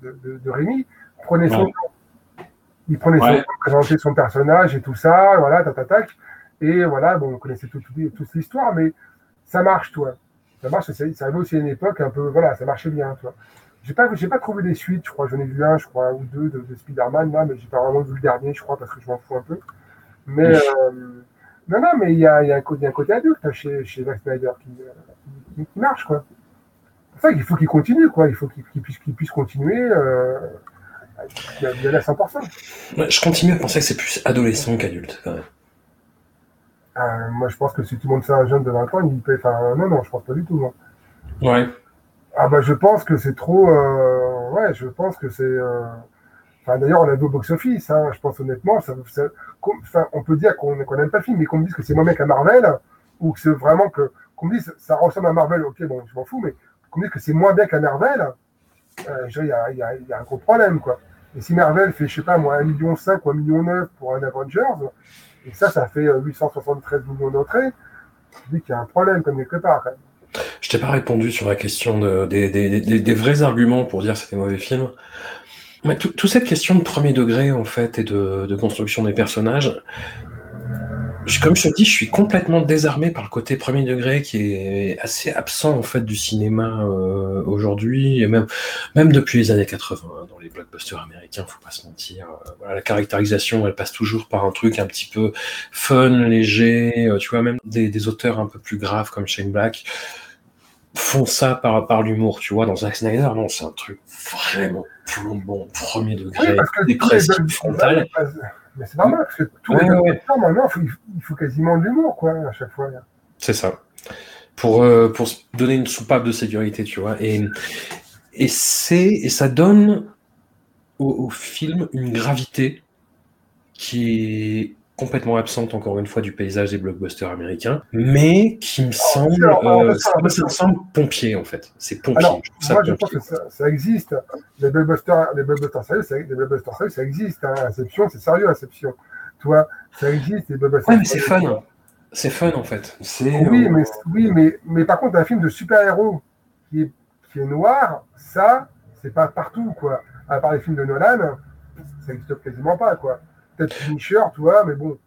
Rémi prenait son temps. Il prenait son temps, présentait son personnage et tout ça, voilà, tac. Et voilà, bon, on connaissait toute l'histoire, mais ça marche, toi. Ça marche, ça avait aussi une époque un peu, voilà, ça marchait bien, toi. J'ai pas trouvé les suites, je crois, j'en ai vu un, je crois, ou deux de Spider-Man, là, mais j'ai pas vraiment vu le dernier, je crois, parce que je m'en fous un peu. Mais, non, mais il y a un côté adulte chez Zack Snyder qui marche, quoi. C'est ça qu'il faut qu'il continue, quoi. Il faut qu'il puisse continuer d'y aller à 100%. Ouais, je continue à penser que c'est plus adolescent qu'adulte, quand même. Moi, je pense que si tout le monde fait un jeune de 20 ans, il paye. Enfin, non, je pense pas du tout. Non. Ouais. Ah, bah, je pense que c'est trop. Ouais, je pense que c'est. Enfin, d'ailleurs, on l'a vu au box-office. Hein, je pense honnêtement, on peut dire qu'on n'aime pas le film, mais qu'on me dise que c'est moins bien qu'à Marvel, ou que c'est vraiment qu'on me dise ça ressemble à Marvel, ok, bon, je m'en fous, mais. Qu'on me dise que c'est moins bien qu'à Marvel, il y a un gros problème, quoi. Et si Marvel fait, je sais pas moi, 1,5 million ou 1,9 million pour un Avengers, et ça fait 873 millions d'entrées, je dis qu'il y a un problème comme quelque part, quand même. Je t'ai pas répondu sur la question des vrais arguments pour dire que c'était mauvais film. Mais toute cette question de premier degré, en fait, et de construction des personnages, comme je te dis, je suis complètement désarmé par le côté premier degré qui est assez absent en fait du cinéma aujourd'hui et même depuis les années 80 dans les blockbusters américains, faut pas se mentir. Voilà, la caractérisation, elle passe toujours par un truc un petit peu fun, léger. Tu vois, même des auteurs un peu plus graves comme Shane Black font ça par l'humour. Tu vois, dans Zack Snyder, non, c'est un truc vraiment plombant, premier degré, dépressif, frontal. Mais c'est normal, parce que tous les temps, maintenant, il faut quasiment de l'humour, quoi, à chaque fois. Là. C'est ça. Pour se donner une soupape de sécurité, tu vois. Et ça donne au film une gravité qui est complètement absente, encore une fois, du paysage des blockbusters américains, mais qui me semble... ça me semble pompier, en fait. C'est pompier. Alors, je pense que ça existe. Les blockbusters sérieux, ça existe. Hein. Inception, c'est sérieux, Inception. Toi, ça existe, les blockbusters... Ouais, mais c'est fun. Hein. C'est fun, en fait. Mais par contre, un film de super-héros qui est noir, ça, c'est pas partout, quoi. À part les films de Nolan, ça n'existe quasiment pas, quoi. Peut-être Finisher, tu vois, mais bon,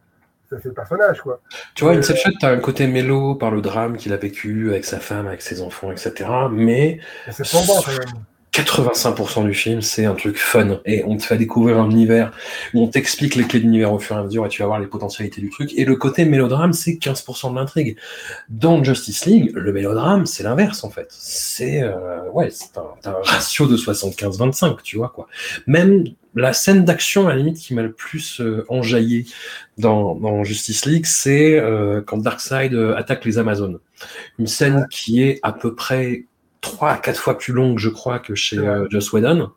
ça c'est le personnage, quoi. Tu vois, Inception, t'as un côté mélo par le drame qu'il a vécu avec sa femme, avec ses enfants, etc. Mais c'est fondant, quand même. 85% du film, c'est un truc fun. Et on te fait découvrir un univers où on t'explique les clés de l'univers au fur et à mesure et tu vas voir les potentialités du truc. Et le côté mélodrame, c'est 15% de l'intrigue. Dans Justice League, le mélodrame, c'est l'inverse, en fait. C'est, t'as un ratio de 75-25, tu vois, quoi. Même la scène d'action, à la limite, qui m'a le plus enjaillé dans Justice League, c'est quand Darkseid attaque les Amazones. Une scène qui est à peu près 3 à 4 fois plus longue, je crois, que chez Joss Whedon,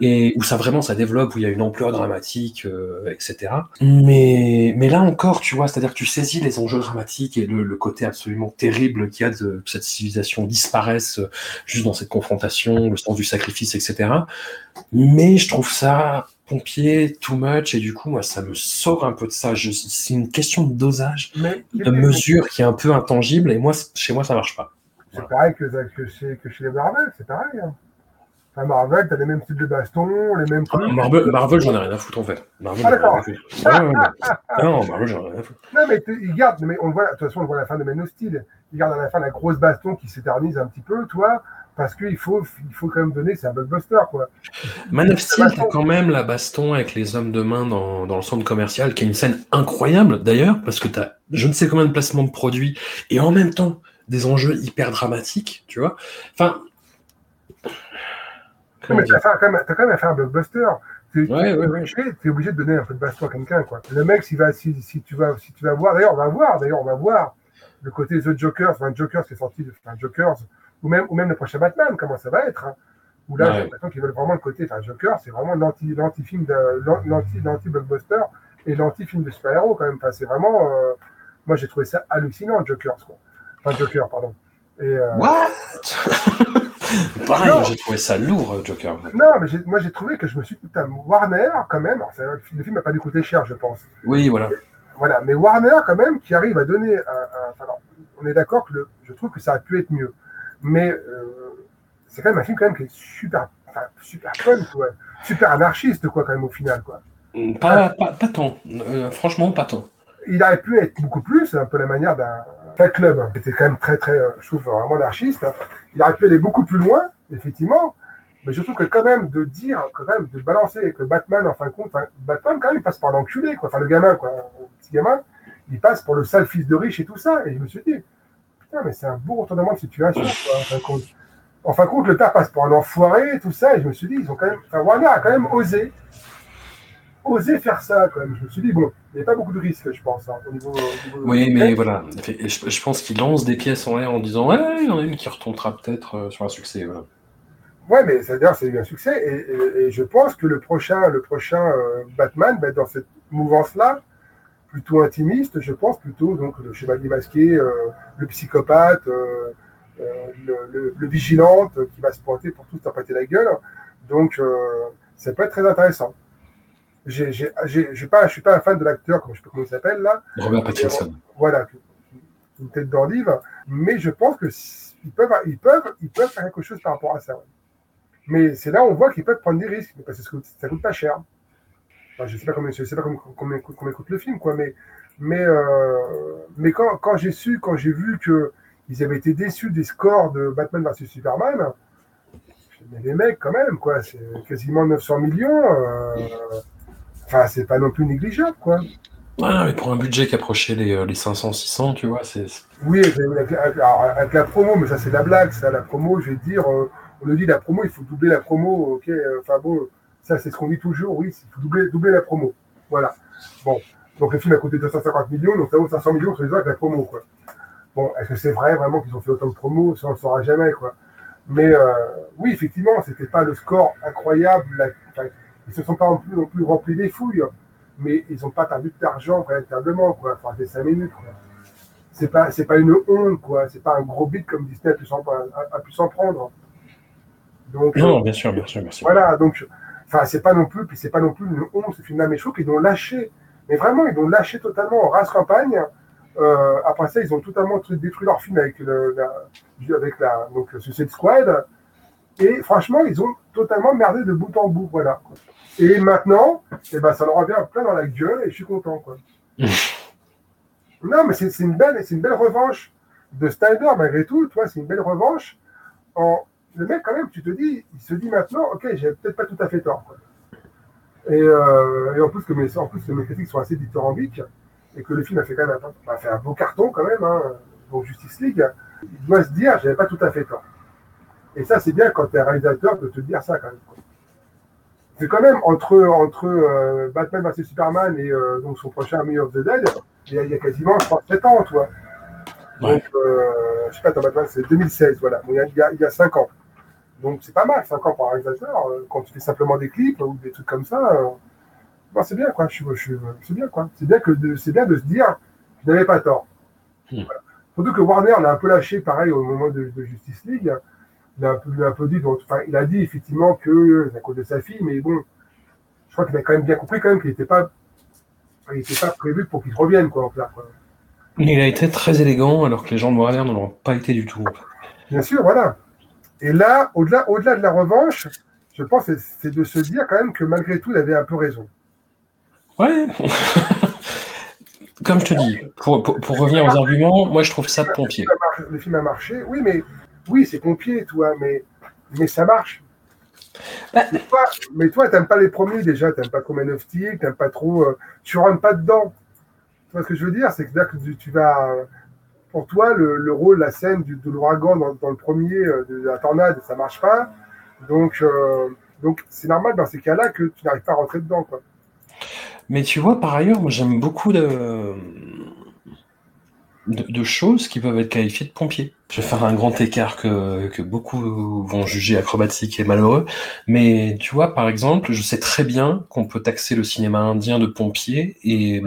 et où ça développe, où il y a une ampleur dramatique, etc. Mais là encore, tu vois, c'est-à-dire que tu saisis les enjeux dramatiques et le côté absolument terrible qu'il y a de que cette civilisation disparaisse juste dans cette confrontation, le sens du sacrifice, etc. Mais je trouve ça pompier, too much, et du coup, moi, ça me sort un peu de ça. C'est une question de dosage, de mesure qui est un peu intangible, et moi, chez moi, ça marche pas. C'est pareil que chez les Marvel, c'est pareil. Hein. Enfin, Marvel, t'as les mêmes types de bastons, les mêmes... Marvel, j'en ai rien à foutre, en fait. Marvel, j'en ai rien à foutre. Non, mais ils gardent... De toute façon, on voit à la fin de Man of Steel. Ils gardent à la fin la grosse baston qui s'éternise un petit peu, toi, parce qu'il faut quand même donner... C'est un blockbuster, quoi. Man of Steel, t'as quand même la baston avec les hommes de main dans le centre commercial, qui est une scène incroyable, d'ailleurs, parce que t'as je ne sais combien de placements de produits, et en même temps... des enjeux hyper dramatiques, tu vois. Enfin... Non, mais t'as quand même à faire un blockbuster. T'es obligé de donner un peu de baston à quelqu'un, quoi. Le mec, si tu vas voir... D'ailleurs, on va voir le côté The Jokers, Jokers qui est sorti, Jokers, ou même le prochain Batman, comment ça va être, hein. Où là, j'ai l'impression qu'ils veulent vraiment le côté... Joker, c'est vraiment l'anti-film, l'anti-blockbuster et l'anti-film de super-héros, quand même. Enfin, c'est vraiment... Moi, j'ai trouvé ça hallucinant, Jokers, quoi. Joker, pardon. What Pareil, non. J'ai trouvé ça lourd, Joker. Non, mais j'ai trouvé que je me suis dit, putain, Warner, quand même, le film n'a pas dû coûter cher, je pense. Oui, voilà. Voilà, mais Warner, quand même, qui arrive à donner alors, on est d'accord que je trouve que ça a pu être mieux. Mais c'est quand même un film quand même qui est super fun, quoi. Super anarchiste, quoi, quand même, au final, quoi. Pas tant. Franchement, pas tant. Il aurait pu être beaucoup plus, un peu la manière d'un Fight Club, qui était quand même très, très, je trouve, vraiment anarchiste. Il aurait pu aller beaucoup plus loin, effectivement. Mais je trouve que quand même de dire, quand même de balancer que Batman, en fin de compte, Batman, quand même, il passe par l'enculé, quoi. Enfin, le gamin, quoi. Le petit gamin, il passe pour le sale fils de riche et tout ça. Et je me suis dit, putain, mais c'est un beau retournement de situation, quoi, en fin de compte. En fin de compte, le tas passe pour un enfoiré et tout ça. Et je me suis dit, ils ont quand même, enfin, Warner a quand même osé faire ça, quand même. Je me suis dit, bon, il n'y a pas beaucoup de risques, je pense, hein, au niveau oui, mais voilà. Je pense qu'ils lancent des pièces en l'air en disant, ouais, il y en a une qui retombera peut-être sur un succès, voilà. Ouais, mais d'ailleurs, c'est eu un succès, et je pense que le prochain Batman, bah, dans cette mouvance-là, plutôt intimiste, je pense plutôt donc le chevalier masqué, le psychopathe, le vigilante qui va se pointer pour tout se taper la gueule. Donc, ça peut être très intéressant. Je suis pas un fan de l'acteur, comme je sais pas comment il s'appelle là. Robert Pattinson. Voilà, une tête d'endive, mais je pense que ils peuvent faire quelque chose par rapport à ça. Ouais. Mais c'est là où on voit qu'ils peuvent prendre des risques, parce que ça coûte pas cher. Enfin, je sais pas combien coûte le film, quoi, mais quand j'ai vu qu'ils avaient été déçus des scores de Batman vs Superman, mais les mecs, quand même, quoi, c'est quasiment 900 millions, enfin, c'est pas non plus négligeable, quoi. Ouais, mais pour un budget qui approchait les 500-600, tu vois, c'est... Oui, avec la promo, mais ça, c'est la blague, ça, la promo, je vais te dire... On nous dit la promo, il faut doubler la promo, ok, enfin bon, ça c'est ce qu'on dit toujours, oui, il faut doubler la promo, voilà. Bon, donc le film a coûté 250 millions, donc ça vaut 500 millions sur les doigts avec la promo, quoi. Bon, est-ce que c'est vrai vraiment qu'ils ont fait autant de promos? Ça on le saura jamais, quoi. Mais oui, effectivement, c'était pas le score incroyable, ils se sont pas non plus remplis des fouilles, hein, mais ils ont pas perdu d'argent véritablement, quoi, enfin des 5 minutes, quoi. C'est pas une honte, quoi, c'est pas un gros bide comme Disney a pu s'en prendre. Donc, non, bien sûr. Voilà, donc, enfin, c'est pas non plus une honte, ce film-là, mais je trouve qu'ils l'ont lâché. Mais vraiment, ils l'ont lâché totalement en race campagne. Après ça, ils ont totalement détruit leur film avec donc, Suicide Squad. Et franchement, ils ont totalement merdé de bout en bout, voilà. Et maintenant, eh ben, ça leur revient plein dans la gueule et je suis content, quoi. Non, mais c'est une belle revanche de Snyder, malgré tout, tu vois, c'est une belle revanche en... Le mec, quand même, tu te dis, il se dit maintenant, ok, j'ai peut-être pas tout à fait tort, quoi. Et en plus que mes critiques sont assez dithyrambiques et que le film a fait quand même un beau carton quand même, hein, donc Justice League, il doit se dire, j'avais pas tout à fait tort. Et ça, c'est bien quand t'es un réalisateur de te dire ça quand même, quoi. C'est quand même entre Batman vs Superman et donc son prochain Army of the Dead, il y a quasiment 7 ans, toi. Ouais. Donc, je sais pas, Batman, c'est 2016, voilà. Bon, il y a 5 ans. Donc c'est pas mal, 5 ans pour un réalisateur, quand tu fais simplement des clips ou des trucs comme ça, bon, c'est bien, quoi. C'est bien, quoi. C'est bien de se dire, je n'avais pas tort. Voilà. Surtout que Warner l'a un peu lâché, pareil, au moment de Justice League. Il a un peu dit, donc, il a dit effectivement que c'est à cause de sa fille, mais bon, je crois qu'il a quand même bien compris quand même qu'il n'était pas prévu pour qu'il revienne, quoi, en clair, quoi. Il a été très élégant, alors que les gens de Warner ne l'ont pas été du tout. Bien sûr, voilà. Et là, au-delà de la revanche, je pense que c'est de se dire quand même que malgré tout, il avait un peu raison. Ouais. Comme je te dis, pour revenir aux arguments, moi je trouve ça pompier. Le film a marché, oui, mais oui, c'est pompier, toi, mais ça marche. Bah, mais toi, t'aimes pas les premiers déjà, t'aimes pas Man of Steel, t'aimes pas trop, tu rentres pas dedans. Ce que je veux dire, c'est que là, tu vas, pour toi, le rôle, la scène de l'ouragan dans le premier, de la tornade, ça marche pas. Donc c'est normal dans ces cas-là que tu n'arrives pas à rentrer dedans, quoi. Mais tu vois, par ailleurs, moi, j'aime beaucoup de choses qui peuvent être qualifiées de pompiers. Je vais faire un grand écart que beaucoup vont juger acrobatique et malheureux, mais tu vois, par exemple, je sais très bien qu'on peut taxer le cinéma indien de pompiers et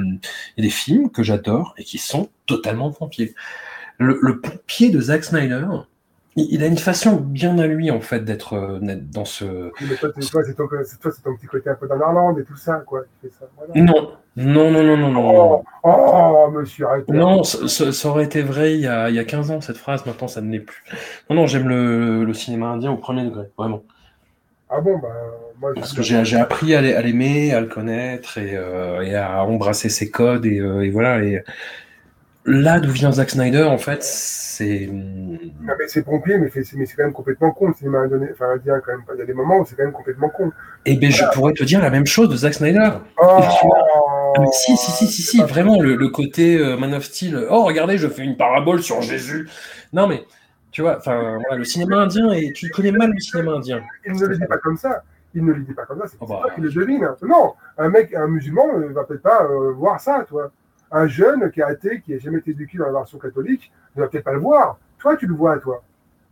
des films que j'adore et qui sont totalement pompiers. Le pompier de Zack Snyder, Il a une façon bien à lui, en fait, d'être dans ce... Mais toi, c'est ton petit côté un peu dans l'Irlande et tout ça, quoi. Tu fais ça, voilà. Non. Oh, monsieur, arrêtez. Non, ça aurait été vrai il y a 15 ans, cette phrase. Maintenant, ça ne l'est plus. Non, j'aime le cinéma indien au premier degré, vraiment. Ah bon, bah... Moi, parce que j'ai appris à l'aimer, à le connaître et à embrasser ses codes et voilà, et... Là d'où vient Zack Snyder, en fait, c'est... Non, mais c'est pompier, mais c'est quand même complètement con. Il y a des moments où c'est quand même complètement con. Eh bien, voilà. Je pourrais te dire la même chose de Zack Snyder. Oh. Si, vraiment, le côté Man of Steel. Oh, regardez, je fais une parabole sur Jésus. Non, mais, tu vois, voilà, le cinéma indien, et tu connais mal le cinéma indien. Il ne le dit pas comme ça. C'est pas qu'il le devine. Hein. Non, un musulman ne va peut-être pas voir ça, toi. Un jeune qui est athée, qui n'a jamais été éduqué dans la version catholique, ne va peut-être pas le voir. Toi, tu le vois, toi.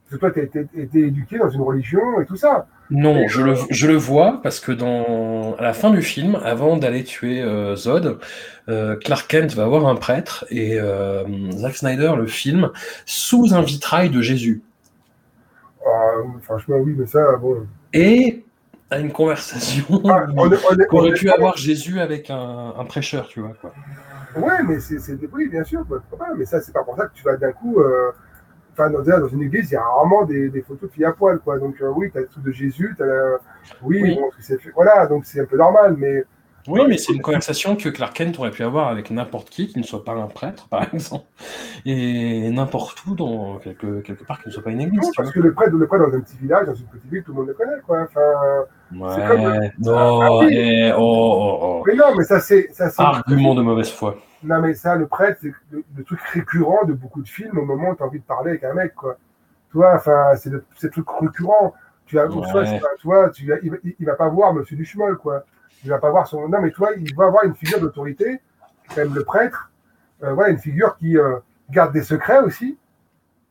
Parce que toi, tu as été éduqué dans une religion et tout ça. Non, et je le vois parce que à la fin du film, avant d'aller tuer Zod, Clark Kent va voir un prêtre et Zack Snyder le filme sous un vitrail de Jésus. Franchement, oui, mais ça, bon... Et... à une conversation qu'aurait pu avoir Jésus avec un prêcheur, tu vois, quoi. Ouais, mais c'est des bruits, bien sûr, quoi. Mais ça, c'est pas pour ça que tu vas d'un coup... dans une église, il y a rarement des photos de filles à poil, quoi. Donc, oui, t'as le truc de Jésus, t'as la... Oui. Bon, c'est fait... Voilà, donc c'est un peu normal, mais... Oui, mais c'est une conversation que Clark Kent aurait pu avoir avec n'importe qui ne soit pas un prêtre, par exemple, et n'importe où, dans quelque part, qui ne soit pas une église. Non, parce que le prêtre dans un petit village, dans une petite ville, tout le monde le connaît, quoi. Ouais, c'est comme... Mais non, mais ça, c'est argument de mauvaise foi. Non, mais ça, le prêtre, c'est le truc récurrent de beaucoup de films au moment où tu as envie de parler avec un mec, quoi. Tu vois, c'est le truc récurrent. Il va pas voir Monsieur Duchemol, quoi. Il va pas voir son nom, mais toi, il va avoir une figure d'autorité, quand même le prêtre, voilà, une figure qui garde des secrets aussi,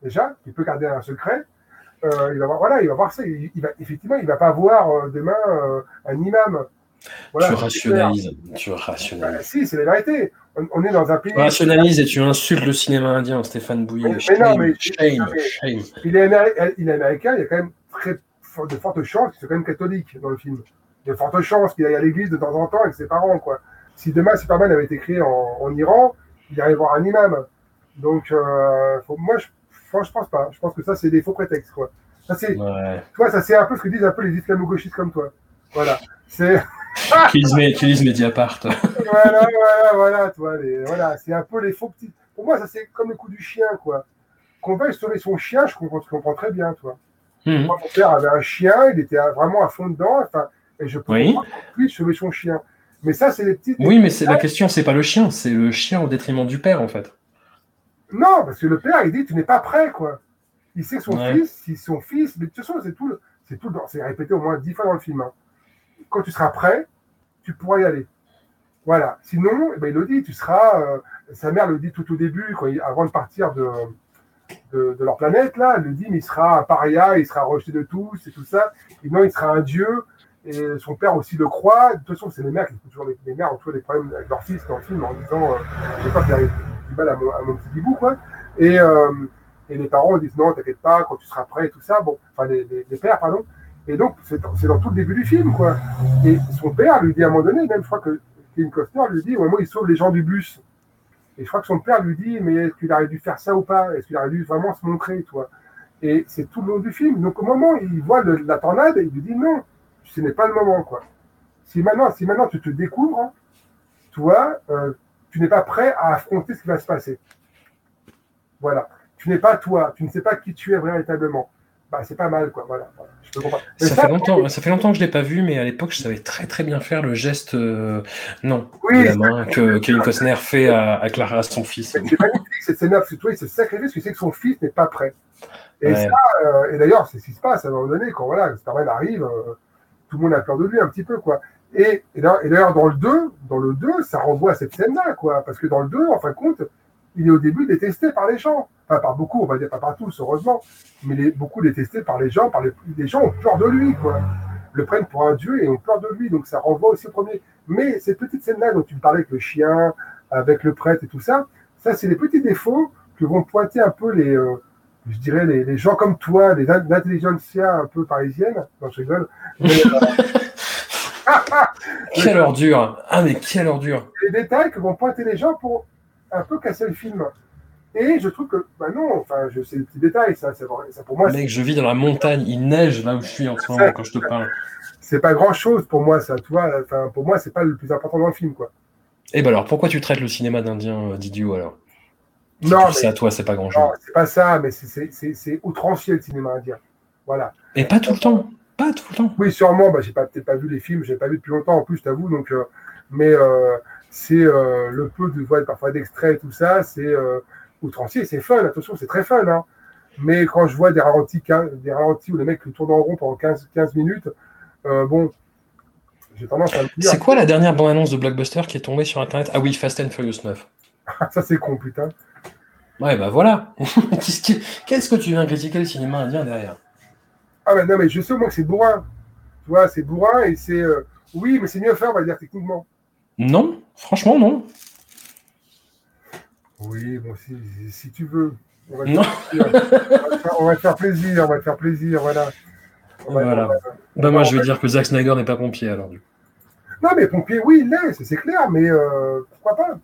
déjà, qui peut garder un secret. Il va voir ça. Il va pas voir demain un imam. Voilà, tu rationalises. Bah, si, c'est la vérité. On est dans un pays. Rationalise et tu insultes le cinéma indien, Stéphane Bouyer. Mais shame. Il est américain, il y a quand même de fortes chances qu'il soit quand même catholique dans le film. Il y a forte chance qu'il aille à l'église de temps en temps avec ses parents, quoi. Si demain Superman avait été créé en Iran, il irait voir un imam. Donc, moi, je pense pas. Je pense que ça, c'est des faux prétextes, quoi. Ça, c'est, Toi, ça, c'est un peu ce que disent un peu les islamo-gauchistes comme toi. Voilà. C'est. Qui lisent Mediapart. Voilà, toi. Voilà, c'est un peu les faux petits. Pour moi, ça, c'est comme le coup du chien, quoi. Qu'on veuille sauver son chien, je comprends très bien, toi. Mm-hmm. Moi, mon père avait un chien, il était vraiment à fond dedans. Enfin. Et je peux pas plus sauver son chien. Mais ça, c'est les petites. Oui, mais c'est la question, c'est pas le chien, c'est le chien au détriment du père, en fait. Non, parce que le père, il dit, tu n'es pas prêt, quoi. Il sait que son fils, mais de toute façon, c'est tout. C'est répété au moins 10 fois dans le film. Hein. Quand tu seras prêt, tu pourras y aller. Voilà. Sinon, eh ben, il le dit, tu seras. Sa mère le dit tout au début, quand avant de partir de leur planète, là, elle le dit, mais il sera un paria, il sera rejeté de tous et tout ça. Et non, il sera un dieu. Et son père aussi le croit. De toute façon, c'est les mères qui toujours les mères ont toujours des problèmes avec leur fils dans le film en disant j'ai peur qu'il arrive du mal à mon petit bibou, quoi. Et les parents disent non, t'inquiète pas, quand tu seras prêt et tout ça. Bon, enfin les pères, pardon. Et donc c'est dans tout le début du film, quoi. Et son père lui dit à un moment donné, même je crois que Kevin Costner lui dit ouais, moi il sauve les gens du bus. Et je crois que son père lui dit mais est-ce qu'il aurait dû faire ça ou pas? Est-ce qu'il aurait dû vraiment se montrer, toi? Et c'est tout le long du film. Donc au moment où il voit la tornade, il lui dit non. Ce n'est pas le moment, quoi. Si maintenant tu te découvres, toi, tu n'es pas prêt à affronter ce qui va se passer. Voilà. Tu n'es pas toi. Tu ne sais pas qui tu es véritablement. Bah, c'est pas mal, quoi. Voilà. Je peux comprendre. Ça fait longtemps que je l'ai pas vu, mais à l'époque, je savais très très bien faire le geste de la main que Kevin Costner fait à Clara, son fils. C'est magnifique cette scène-là, parce que toi, il s'est sacrifié parce qu'il sait que son fils n'est pas prêt. Et ça, et d'ailleurs, c'est ce qui se passe à un moment donné quand voilà, Starman arrive. Tout le monde a peur de lui un petit peu, quoi. Et d'ailleurs, dans le 2, ça renvoie à cette scène-là, quoi. Parce que dans le 2, en fin de compte, il est au début détesté par les gens. Enfin, par beaucoup, on va dire, pas par tous, heureusement. Mais il est beaucoup détesté par les gens. Les gens ont peur de lui, quoi. Le prennent pour un dieu et ont peur de lui. Donc, ça renvoie aussi au premier. Mais cette petite scène-là dont tu me parlais avec le chien, avec le prêtre et tout ça, c'est les petits défauts que vont pointer un peu les... je dirais, les gens comme toi, les intelligentsia un peu parisiennes. Non, je rigole. Mais, quelle ordure! Ah, mais quelle ordure! Les détails que vont pointer les gens pour un peu casser le film. Et je trouve que, bah non, enfin, c'est des petits détails, ça, c'est vrai. Ça, pour moi, mec, je vis dans la montagne, il neige là où je suis en ce moment quand je te parle. C'est pas grand chose pour moi, ça, tu vois. Enfin, pour moi, c'est pas le plus important dans le film, quoi. Et ben alors, pourquoi tu traites le cinéma d'Indien d'idiot alors? Non, c'est à toi, c'est pas grand chose. Non, c'est pas ça, mais c'est outrancier le cinéma indien. Voilà. Et pas tout le temps. Pas tout le temps. Oui, sûrement. Bah, j'ai peut-être pas vu les films, j'ai pas vu depuis longtemps en plus, je t'avoue. Donc, mais c'est le peu de voix parfois d'extraits, tout ça, c'est outrancier, c'est fun. Attention, c'est très fun. Hein. Mais quand je vois des ralentis où les mecs tournent en rond pendant 15 minutes, bon, j'ai tendance à le dire. C'est quoi la dernière bande-annonce de Blockbuster qui est tombée sur Internet? Ah oui, Fast and Furious 9. Ça, c'est con, putain. Ouais, bah voilà. Qu'est-ce que tu viens critiquer le cinéma indien derrière? Ah ben non, mais je sais au moins que c'est bourrin. Tu vois, c'est bourrin et c'est... Oui, mais c'est mieux à faire, on va dire, techniquement. Non, franchement, non. Oui, bon, si tu veux. On va, non. On va te faire plaisir, voilà. Voilà. Ben moi, je vais dire que Zack Snyder n'est pas pompier, alors. Non, mais pompier, oui, il l'est, c'est clair, mais pourquoi pas?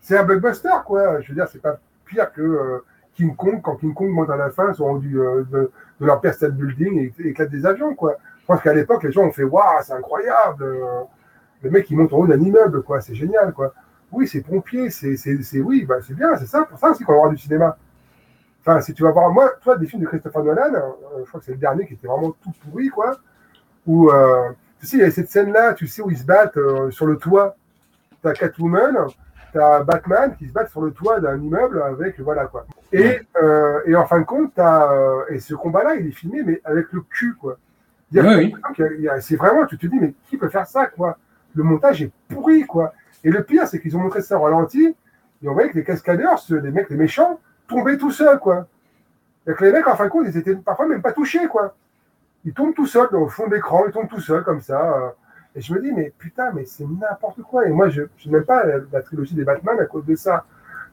C'est un blockbuster, quoi. Je veux dire, c'est pas pire que... King Kong, quand King Kong monte à la fin, sont rendus de leur père State Building et éclatent des avions, quoi. Je pense qu'à l'époque, les gens ont fait « Waouh, c'est incroyable !» Le mec, il monte en haut d'un immeuble, quoi. C'est génial, quoi. Oui, c'est pompier, oui, bah, c'est bien, c'est ça. Pour ça aussi qu'on aura du cinéma. Enfin, si tu vas voir, moi, toi, des films de Christopher Nolan, je crois que c'est le dernier qui était vraiment tout pourri, quoi, où, tu sais, il y a cette scène-là, tu sais, où ils se battent sur le toit. T'as Catwoman... T'as Batman qui se bat sur le toit d'un immeuble avec, voilà, quoi. Et en fin de compte, et ce combat-là, il est filmé, mais avec le cul, quoi. Oui. C'est vraiment, tu te dis, mais qui peut faire ça, quoi? Le montage est pourri, quoi. Et le pire, c'est qu'ils ont montré ça au ralenti, et on voyait que les cascadeurs, les méchants, tombaient tout seuls, quoi. Et que les mecs, en fin de compte, ils étaient parfois même pas touchés, quoi. Ils tombent tout seuls, au fond de l'écran, ils tombent tout seuls, comme ça, Et je me dis, mais putain, mais c'est n'importe quoi. Et moi, je n'aime pas la trilogie des Batman à cause de ça.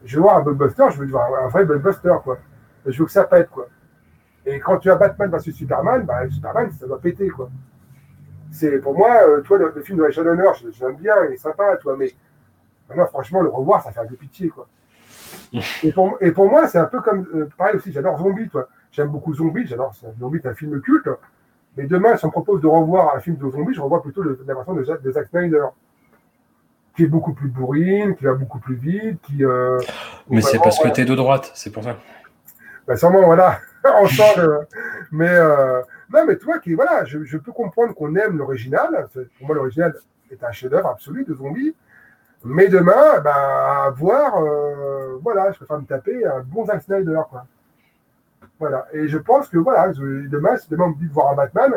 Je veux voir un blockbuster, je veux voir un vrai blockbuster, quoi. Je veux que ça pète, quoi. Et quand tu as Batman versus Superman, bah, Superman, ça doit péter, quoi. C'est, pour moi, toi, le film de Richard Donner, je l'aime bien, il est sympa, toi, mais moi, franchement, le revoir, ça fait un peu pitié, quoi. Et pour moi, c'est un peu comme, pareil aussi, j'adore Zombie, toi. J'aime beaucoup Zombie, j'adore Zombie, c'est un film culte. Mais demain, si on propose de revoir un film de zombies, je revois plutôt la version de Zack Snyder, qui est beaucoup plus bourrine, qui va beaucoup plus vite, qui... mais c'est parce que t'es de droite, c'est pour ça. Bah sûrement, voilà, ensemble. Mais non, mais toi, voilà, je peux comprendre qu'on aime l'original. Pour moi, l'original est un chef-d'œuvre absolu de zombies. Mais demain, bah, à voir, voilà, je préfère me taper un bon Zack Snyder, quoi. Voilà, et je pense que voilà, demain, si demain on me dit de voir un Batman,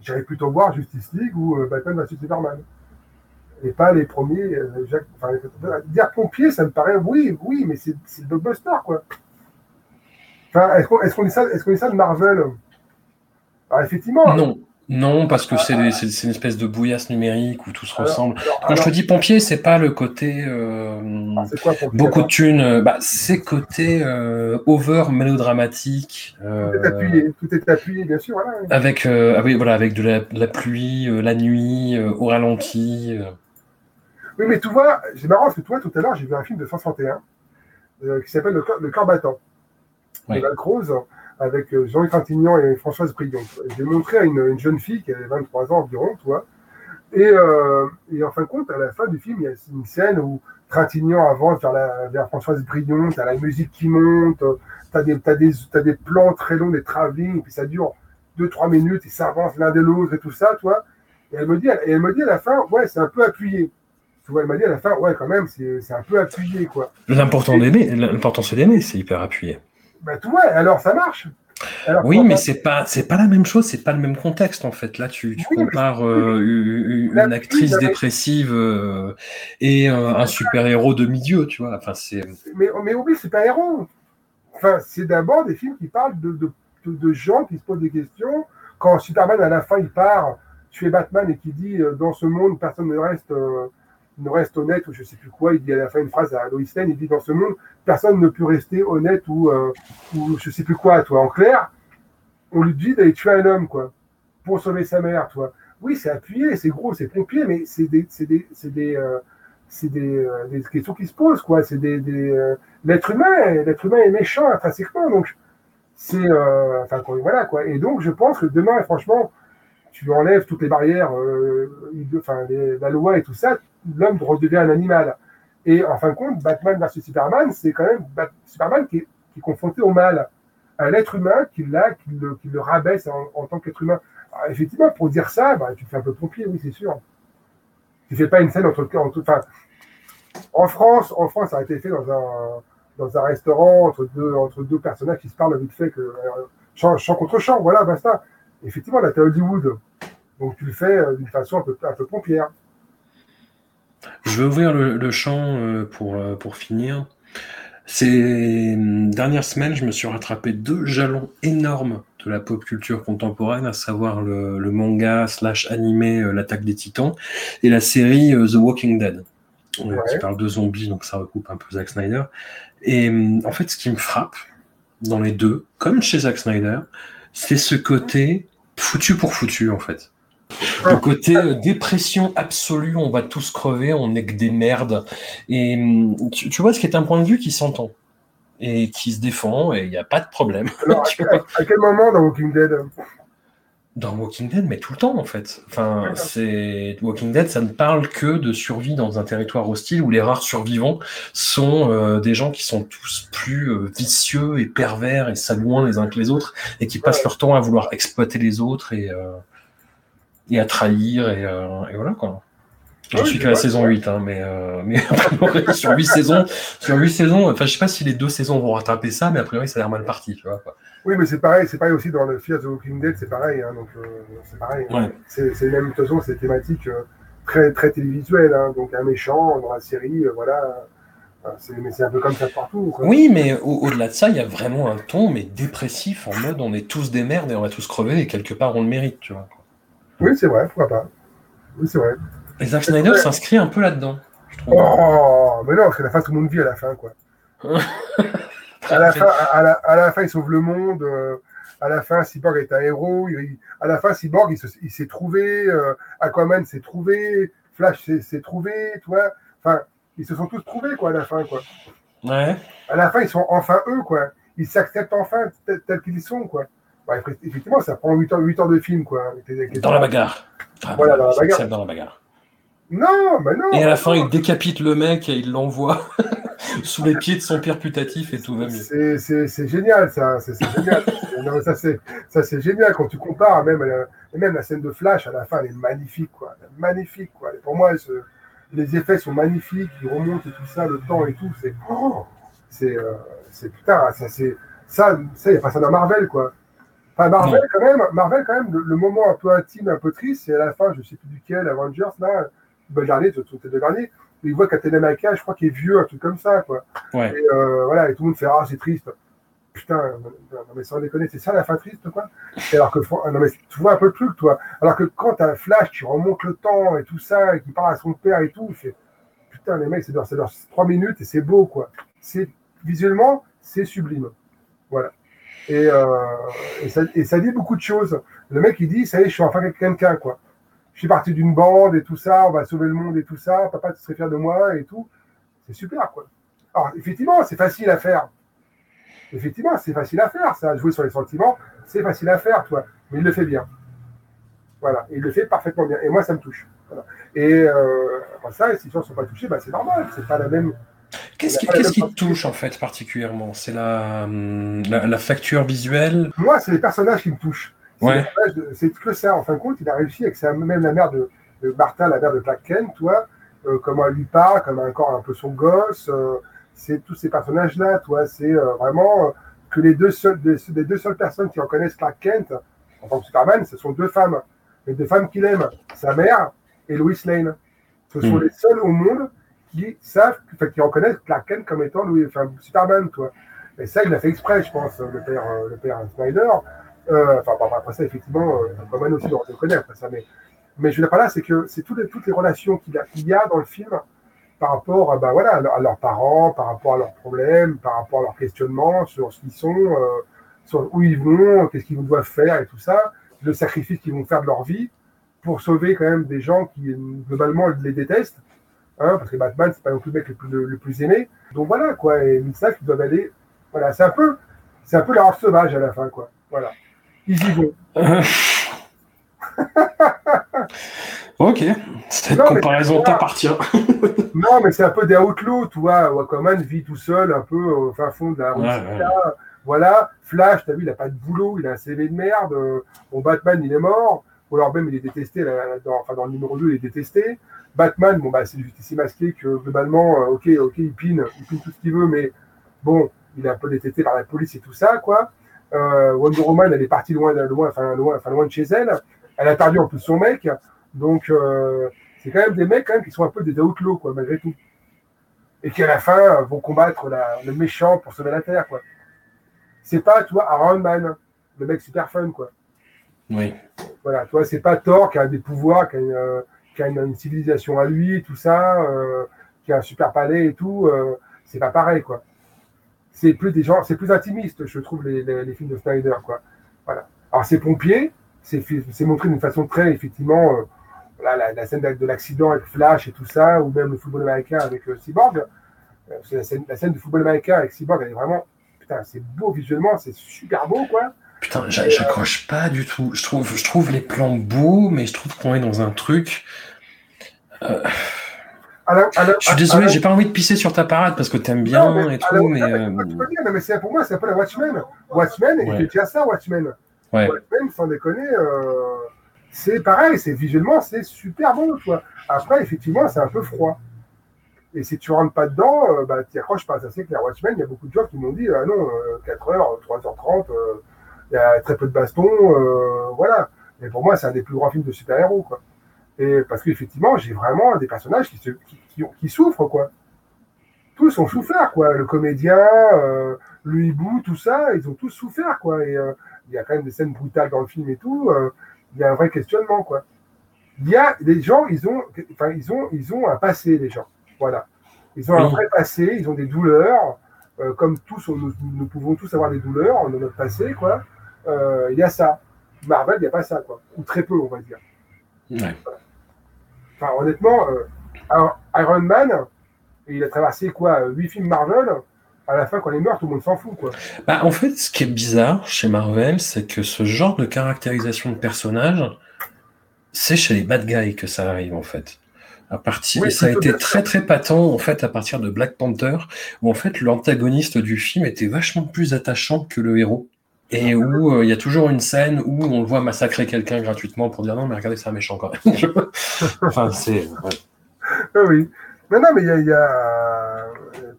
j'irai plutôt voir Justice League ou Batman v Superman. Et pas les premiers. Dire pompier, ça me paraît, oui, mais c'est le blockbuster, quoi. Enfin, est-ce qu'on dit ça de Marvel? Alors, effectivement. Non, parce que c'est une espèce de bouillasse numérique où tout se ressemble. Alors, je te dis pompier, c'est pas le côté c'est quoi, beaucoup de thunes. Bah, c'est côté over mélodramatique. Tout est appuyé, bien sûr. Voilà. Avec de la pluie, la nuit, au ralenti. Oui, mais tu vois, c'est marrant parce que toi, tout à l'heure, j'ai vu un film de 161 qui s'appelle Le corps battant. Oui. De Valcrose, avec Jean-Luc Trintignant et Françoise Brion. J'ai montré à une jeune fille qui avait 23 ans environ, tu vois. Et en fin de compte, à la fin du film, il y a une scène où Trintignant avance vers Françoise Brion, t'as la musique qui monte, t'as des plans très longs, des travelling, puis ça dure 2-3 minutes, et ça avance l'un de l'autre et tout ça, tu vois. Et elle me dit à la fin, ouais, c'est un peu appuyé. Tu vois, elle m'a dit à la fin, ouais, quand même, c'est un peu appuyé, quoi. L'important c'est d'aimer, c'est hyper appuyé. Bah, tu vois, alors ça marche. Alors, oui, mais c'est pas la même chose, c'est pas le même contexte en fait. Là, tu compares une actrice dépressive et un super-héros demi-dieu, tu vois. Enfin, c'est... Mais oublie, c'est pas héros. Enfin, c'est d'abord des films qui parlent de gens qui se posent des questions. Quand Superman à la fin il part tuer Batman et qui dit dans ce monde personne ne reste ne reste honnête ou je sais plus quoi, il dit à la fin une phrase à Lois Lane, il dit dans ce monde personne ne peut rester honnête ou je sais plus quoi, toi. En clair, on lui dit d'aller tuer un homme, quoi, pour sauver sa mère, toi. Oui, c'est appuyé, c'est gros, c'est pompier, mais c'est des questions qui se posent, quoi. C'est l'être humain est méchant intrinsèquement, donc voilà, quoi. Et donc je pense que demain, franchement, tu enlèves toutes les barrières, la loi et tout ça, l'homme redevient un animal. Et en fin de compte, Batman versus Superman, c'est quand même Superman qui est confronté au mal, à l'être humain qui le rabaisse en tant qu'être humain. Alors, effectivement, pour dire ça, tu te fais un peu pompier, oui, c'est sûr. Tu fais pas une scène en France, ça a été fait dans un restaurant entre deux personnages qui se parlent vite fait, que champ contre champ, voilà, basta. Effectivement, là, t'es Hollywood, donc tu le fais d'une façon un peu pompière. Je vais ouvrir le champ pour finir. Ces dernières semaines, je me suis rattrapé deux jalons énormes de la pop culture contemporaine, à savoir le manga / animé L'Attaque des Titans et la série The Walking Dead, qui parle de zombies, donc ça recoupe un peu Zack Snyder. Et en fait, ce qui me frappe dans les deux, comme chez Zack Snyder, c'est ce côté foutu pour foutu, en fait. Le côté dépression absolue, on va tous crever, on n'est que des merdes. Et tu vois, ce qui est un point de vue qui s'entend et qui se défend, et il n'y a pas de problème. Alors, à quel moment dans Walking Dead ? Dans Walking Dead, mais tout le temps, en fait. Enfin, Walking Dead, ça ne parle que de survie dans un territoire hostile où les rares survivants sont des gens qui sont tous plus vicieux et pervers et sagouins les uns que les autres et qui passent leur temps à vouloir exploiter les autres et à trahir et voilà, quoi. Je suis qu'à la saison 8, hein, mais sur 8 saisons, enfin, je sais pas si les deux saisons vont rattraper ça, mais a priori, ça a l'air mal parti, tu vois, quoi. Oui, mais c'est pareil aussi dans le film The Walking Dead, c'est pareil, hein, donc, c'est pareil. Ouais. Hein. C'est même, de toute façon, c'est thématique très, très télévisuelle, hein, donc un méchant dans la série, voilà. Mais c'est un peu comme ça partout, quoi. Oui, mais au-delà de ça, il y a vraiment un ton, mais dépressif, en mode, on est tous des merdes et on va tous crever et quelque part, on le mérite, tu vois, quoi. Oui, c'est vrai, pourquoi pas. Oui, c'est vrai. Et Zack Snyder s'inscrit un peu là-dedans, je trouve. Oh, mais non, parce qu'à la fin, tout le monde vit à la fin, quoi. À la fin, il sauve le monde. À la fin, Cyborg est un héros. À la fin, Cyborg, il s'est trouvé. Aquaman s'est trouvé. Flash s'est trouvé, tu vois. Enfin, ils se sont tous trouvés, quoi, à la fin, quoi. Ouais. À la fin, ils sont enfin eux, quoi. Ils s'acceptent enfin tels qu'ils sont, quoi. Ouais, effectivement, ça prend 8 heures de film, quoi. Dans la bagarre. Voilà, dans la bagarre. Non, mais non. Et à la fin, il décapite le mec et il l'envoie sous les pieds de son père putatif et tout va mieux. C'est génial, ça. C'est génial. Non, ça c'est génial quand tu compares. Même la scène de Flash à la fin, elle est magnifique, quoi. Magnifique, quoi. Et pour moi, les effets sont magnifiques. Ils remontent et tout ça, le temps et tout. C'est putain. Ça, il n'y a pas ça dans Marvel, quoi. Enfin, Marvel, quand même, le moment un peu intime, un peu triste, c'est à la fin, je ne sais plus duquel, Avengers, là. Le dernier, il voit Captain America, je crois qu'il est vieux, un truc comme ça, quoi. Ouais. Et voilà, et tout le monde fait c'est triste. Putain, non, mais sans déconner, c'est ça la fin triste, quoi. Et alors que, non, mais tu vois un peu le truc, toi. Alors que quand t'as un Flash, tu remontes le temps et tout ça, et qui parle à son père et tout, fait, putain, les mecs, ça dure 3 minutes et c'est beau, quoi. Visuellement, c'est sublime. Voilà. Et ça dit beaucoup de choses. Le mec, il dit, ça y est, je suis enfin quelqu'un, quoi. Je suis parti d'une bande et tout ça, on va sauver le monde et tout ça, papa, tu serais fier de moi et tout. C'est super, quoi. Alors, effectivement, c'est facile à faire. Ça, jouer sur les sentiments, c'est facile à faire, toi. Mais il le fait bien. Voilà. Il le fait parfaitement bien. Et moi, ça me touche. Voilà. Et ça, si les gens ne sont pas touchés, c'est normal. C'est pas la même. Qu'est-ce qui te touche, en fait, particulièrement ? C'est la facture visuelle ? Moi, c'est les personnages qui me touchent. Ouais. C'est que ça, en fin de compte, il a réussi avec ça, même la mère de Martha, la mère de Clark Kent, toi, comment elle lui parle, comme encore un peu son gosse, c'est tous ces personnages-là, toi, c'est vraiment que les deux seules personnes qui reconnaissent Clark Kent en tant que Superman, ce sont deux femmes, les deux femmes qu'il aime, sa mère et Lois Lane. Ce sont les seuls au monde qui reconnaissent Clark Kent comme étant Superman, toi. Et ça, il l'a fait exprès, je pense, le père Snyder. Après ça, effectivement, Aquaman aussi, on le connaît après ça, mais Mais je veux dire par là, c'est que c'est toutes les relations qu'il y a dans le film par rapport à leurs parents, par rapport à leurs problèmes, par rapport à leurs questionnements sur ce qu'ils sont, sur où ils vont, qu'est-ce qu'ils doivent faire et tout ça, le sacrifice qu'ils vont faire de leur vie pour sauver quand même des gens qui globalement les détestent, parce que Batman, c'est pas non plus le mec le plus aimé. Donc voilà quoi, et une salle qui doit aller, voilà, c'est un peu la horde sauvage à la fin quoi. Voilà, ils y vont. Ok, cette comparaison t'appartient. Non, mais c'est un peu des outlaws, tu vois. Aquaman vit tout seul, un peu au fin fond de la route. Ouais. Voilà, Flash, t'as vu, il a pas de boulot, il a un CV de merde. Bon, Batman, il est mort. Ou alors même, il est détesté. Dans le numéro 2, il est détesté. Batman, bon, c'est le justicier masqué que globalement, ok, il pine tout ce qu'il veut, mais bon, il est un peu détesté par la police et tout ça, quoi. Wonder Woman, elle est partie loin de chez elle. Elle a perdu en plus son mec. Donc, c'est quand même des mecs qui sont un peu des outlaws, quoi, malgré tout. Et qui, à la fin, vont combattre le méchant pour sauver la Terre, quoi. C'est pas, tu vois, Iron Man, le mec super fun, quoi. Oui. Voilà, tu vois, c'est pas Thor qui a des pouvoirs, qui a une civilisation à lui, tout ça, qui a un super palais et tout. C'est pas pareil, quoi. C'est plus des gens, c'est plus intimiste, je trouve, les films de Snyder, quoi. Voilà. Alors, c'est pompier, c'est montré d'une façon très, effectivement, la scène de l'accident avec Flash et tout ça, ou même le football américain avec Cyborg. La scène du football américain avec Cyborg, elle est vraiment... Putain, c'est beau visuellement, c'est super beau, quoi. Putain, j'accroche pas du tout. Je trouve les plans beaux, mais je trouve qu'on est dans un truc... je suis désolé, j'ai pas envie de pisser sur ta parade, parce que t'aimes bien mais... mais c'est, pour moi, c'est un peu la Watchmen. Watchmen, il fait déjà ça, Watchmen. Ouais. Watchmen, sans déconner... C'est pareil, c'est visuellement, c'est super bon, tu vois. Après, effectivement, c'est un peu froid. Et si tu rentres pas dedans, t'y accroches pas. Ça, c'est clair. Watchmen, il y a beaucoup de gens qui m'ont dit, 4h, 3h30, il y a très peu de bastons, voilà. Mais pour moi, c'est un des plus grands films de super-héros, quoi. Et parce qu'effectivement, j'ai vraiment des personnages qui souffrent, quoi. Tous ont souffert, quoi. Le comédien, le hibou, tout ça, ils ont tous souffert, quoi. Et il y a quand même des scènes brutales dans le film et tout. Il y a un vrai questionnement, quoi. Il y a des gens, ils ont un passé, les gens. Voilà. Ils ont un vrai passé, ils ont des douleurs, comme tous, nous pouvons tous avoir des douleurs dans notre passé, quoi. Il y a ça. Marvel, il n'y a pas ça, quoi. Ou très peu, on va dire. Ouais. Voilà. Enfin, honnêtement, Iron Man, il a traversé, 8 films Marvel. À la fin, quand il est mort, tout le monde s'en fout, quoi. Bah, en fait, ce qui est bizarre chez Marvel, c'est que ce genre de caractérisation de personnage, c'est chez les bad guys que ça arrive, en fait. Et ça a été très, très patent, en fait, à partir de Black Panther, où, en fait, l'antagoniste du film était vachement plus attachant que le héros. Et où il y a toujours une scène où on le voit massacrer quelqu'un gratuitement pour dire « Non, mais regardez, c'est un méchant, quand même. » Enfin, c'est... Ouais. Oui. Non, mais il y a...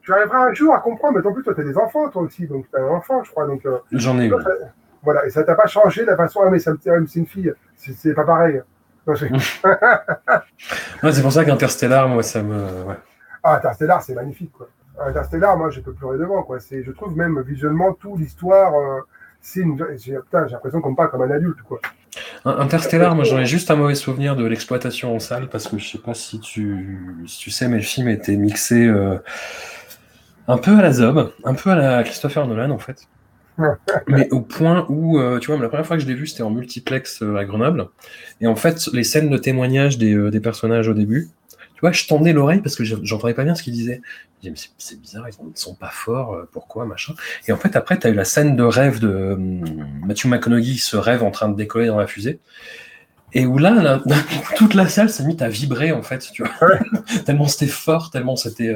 Tu arriveras un jour à comprendre, mais en plus, toi, tu as des enfants, toi aussi, donc tu as un enfant, je crois. Donc, j'en ai eu. Voilà, et ça t'a pas changé la façon, mais ça me tire, c'est une fille, c'est pas pareil. Non, non, c'est pour ça qu'Interstellar, moi, ça me. Ouais. Ah, Interstellar, c'est magnifique, quoi. Interstellar, moi, je peux pleurer devant, quoi. Je trouve même visuellement toute l'histoire, j'ai l'impression qu'on me parle comme un adulte, quoi. Interstellar, moi j'en ai juste un mauvais souvenir de l'exploitation en salle parce que je sais pas si tu sais, mais le film était mixé un peu à la Zob, un peu à la Christopher Nolan en fait, mais au point où, tu vois, la première fois que je l'ai vu c'était en multiplex à Grenoble, et en fait les scènes de témoignage des personnages au début, tu vois, je tendais l'oreille parce que j'entendais pas bien ce qu'ils disaient. Je me disais, mais c'est bizarre, ils ne sont pas forts, pourquoi, machin. Et en fait, après, tu as eu la scène de rêve de Matthew McConaughey, ce rêve en train de décoller dans la fusée. Et où là toute la salle s'est mise à vibrer, en fait, tu vois. Tellement c'était fort, tellement c'était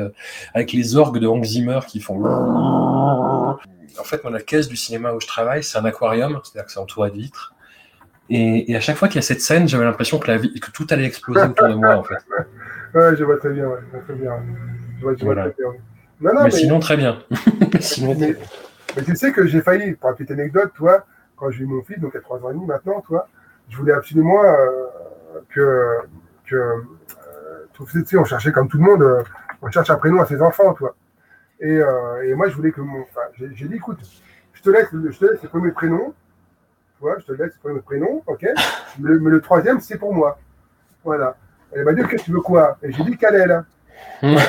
avec les orgues de Hans Zimmer qui font... En fait, moi, la caisse du cinéma où je travaille, c'est un aquarium, c'est-à-dire que c'est entouré de vitres. Et à chaque fois qu'il y a cette scène, j'avais l'impression que tout allait exploser autour de moi, en fait. Ouais, je vois très bien, Voilà. Très bien. Non, mais sinon, très bien. Mais tu sais que j'ai failli, pour une petite anecdote, toi, quand j'ai eu mon fils, donc à 3 ans et demi maintenant, toi, je voulais absolument tu sais, on cherchait comme tout le monde, on cherche un prénom à ses enfants, toi. Et moi, je voulais que j'ai dit, écoute, je te laisse le premier prénom, ok, mais le troisième, c'est pour moi. Voilà. Elle m'a dit, que tu veux quoi ? Et j'ai dit Kalel. Voilà.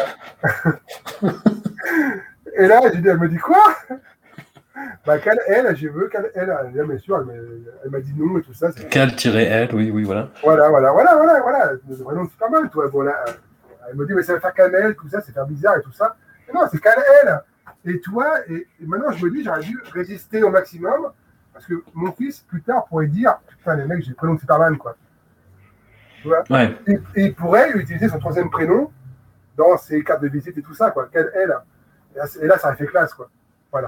Et là, j'ai dit, elle me dit quoi ? Bah, Kalel, je veux Kalel. Elle dit, bien sûr, elle m'a dit non et tout ça. Kal-L, oui, voilà. Voilà. Vraiment, c'est pas mal, toi. Bon, là, elle me dit, mais ça va faire Kalel, tout ça, c'est faire bizarre et tout ça. Mais non, c'est Kalel. Et toi, et maintenant, je me dis, j'aurais dû résister au maximum. Parce que mon fils, plus tard, pourrait dire, putain, les mecs, j'ai le prénom de Superman, quoi. Tu vois ? Ouais. Et il pourrait utiliser son troisième prénom dans ses cartes de visite et tout ça, quoi. Et là, ça a fait classe, quoi. Voilà.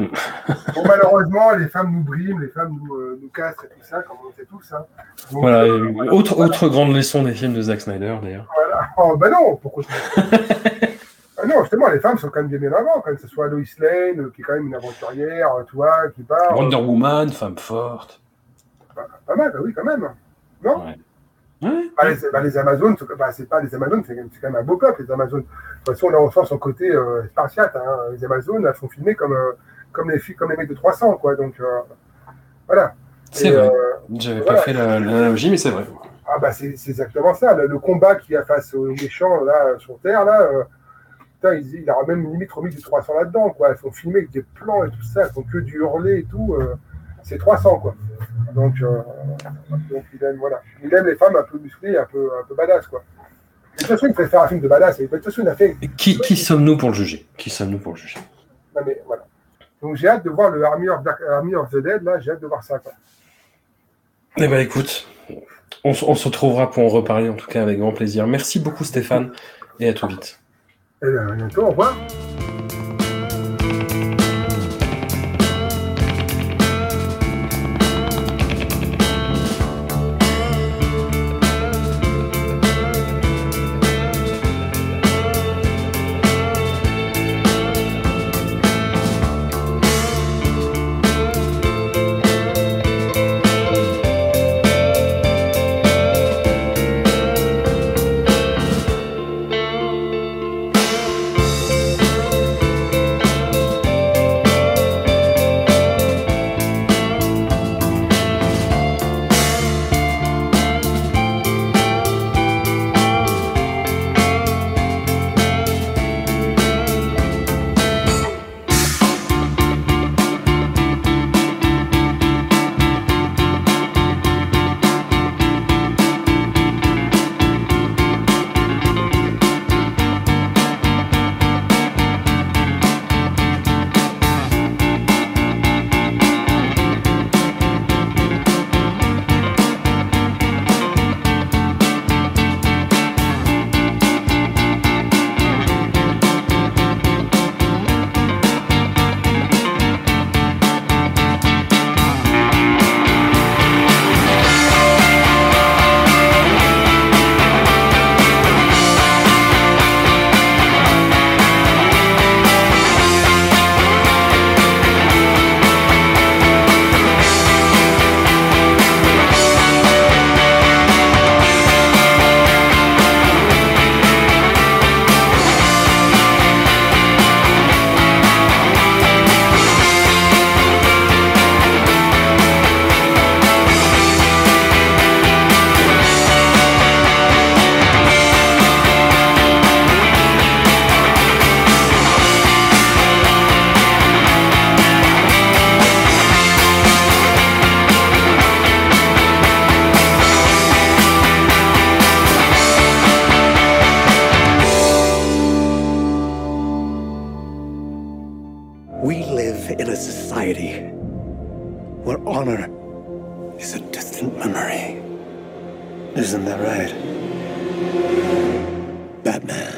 Bon, malheureusement, les femmes nous briment, les femmes nous castrent et tout ça, comme on sait tous, hein. Donc, voilà. Autre grande leçon des films de Zack Snyder, d'ailleurs. Voilà. Oh, ben non, pourquoi non, justement, les femmes sont quand même bien avant, quand même, que ce soit Lois Lane, qui est quand même une aventurière, toi, qui part. Wonder Woman, femme forte. Bah, pas mal, bah oui, quand même. Non ? Ouais. Bah, les Amazones, c'est pas les Amazones, c'est quand même un beau peuple, les Amazones. De toute façon, là, on sort son côté spartiate. Hein. Les Amazones, elles sont filmées comme les mecs de 300, quoi. Donc, voilà. C'est vrai. J'avais pas fait l'analogie, mais c'est vrai. Ah, bah, c'est exactement ça. Le combat qu'il y a face aux méchants, là, sur Terre, là. Il a même limite remis du 300 là-dedans, quoi. Ils font filmer avec des plans et tout ça, ils font que du hurler et tout. C'est 300, quoi. Donc il aime les femmes un peu musclées, un peu badass, quoi. De toute façon, il préfère un film de badass. De toute façon, il a fait. Qui sommes-nous pour le juger ? Non, mais voilà. Donc j'ai hâte de voir le Army of the Dead, là, j'ai hâte de voir ça, quoi. Eh ben écoute, on se retrouvera pour en reparler, en tout cas avec grand plaisir. Merci beaucoup, Stéphane, et à tout vite. Et bien, à bientôt, au revoir. Batman.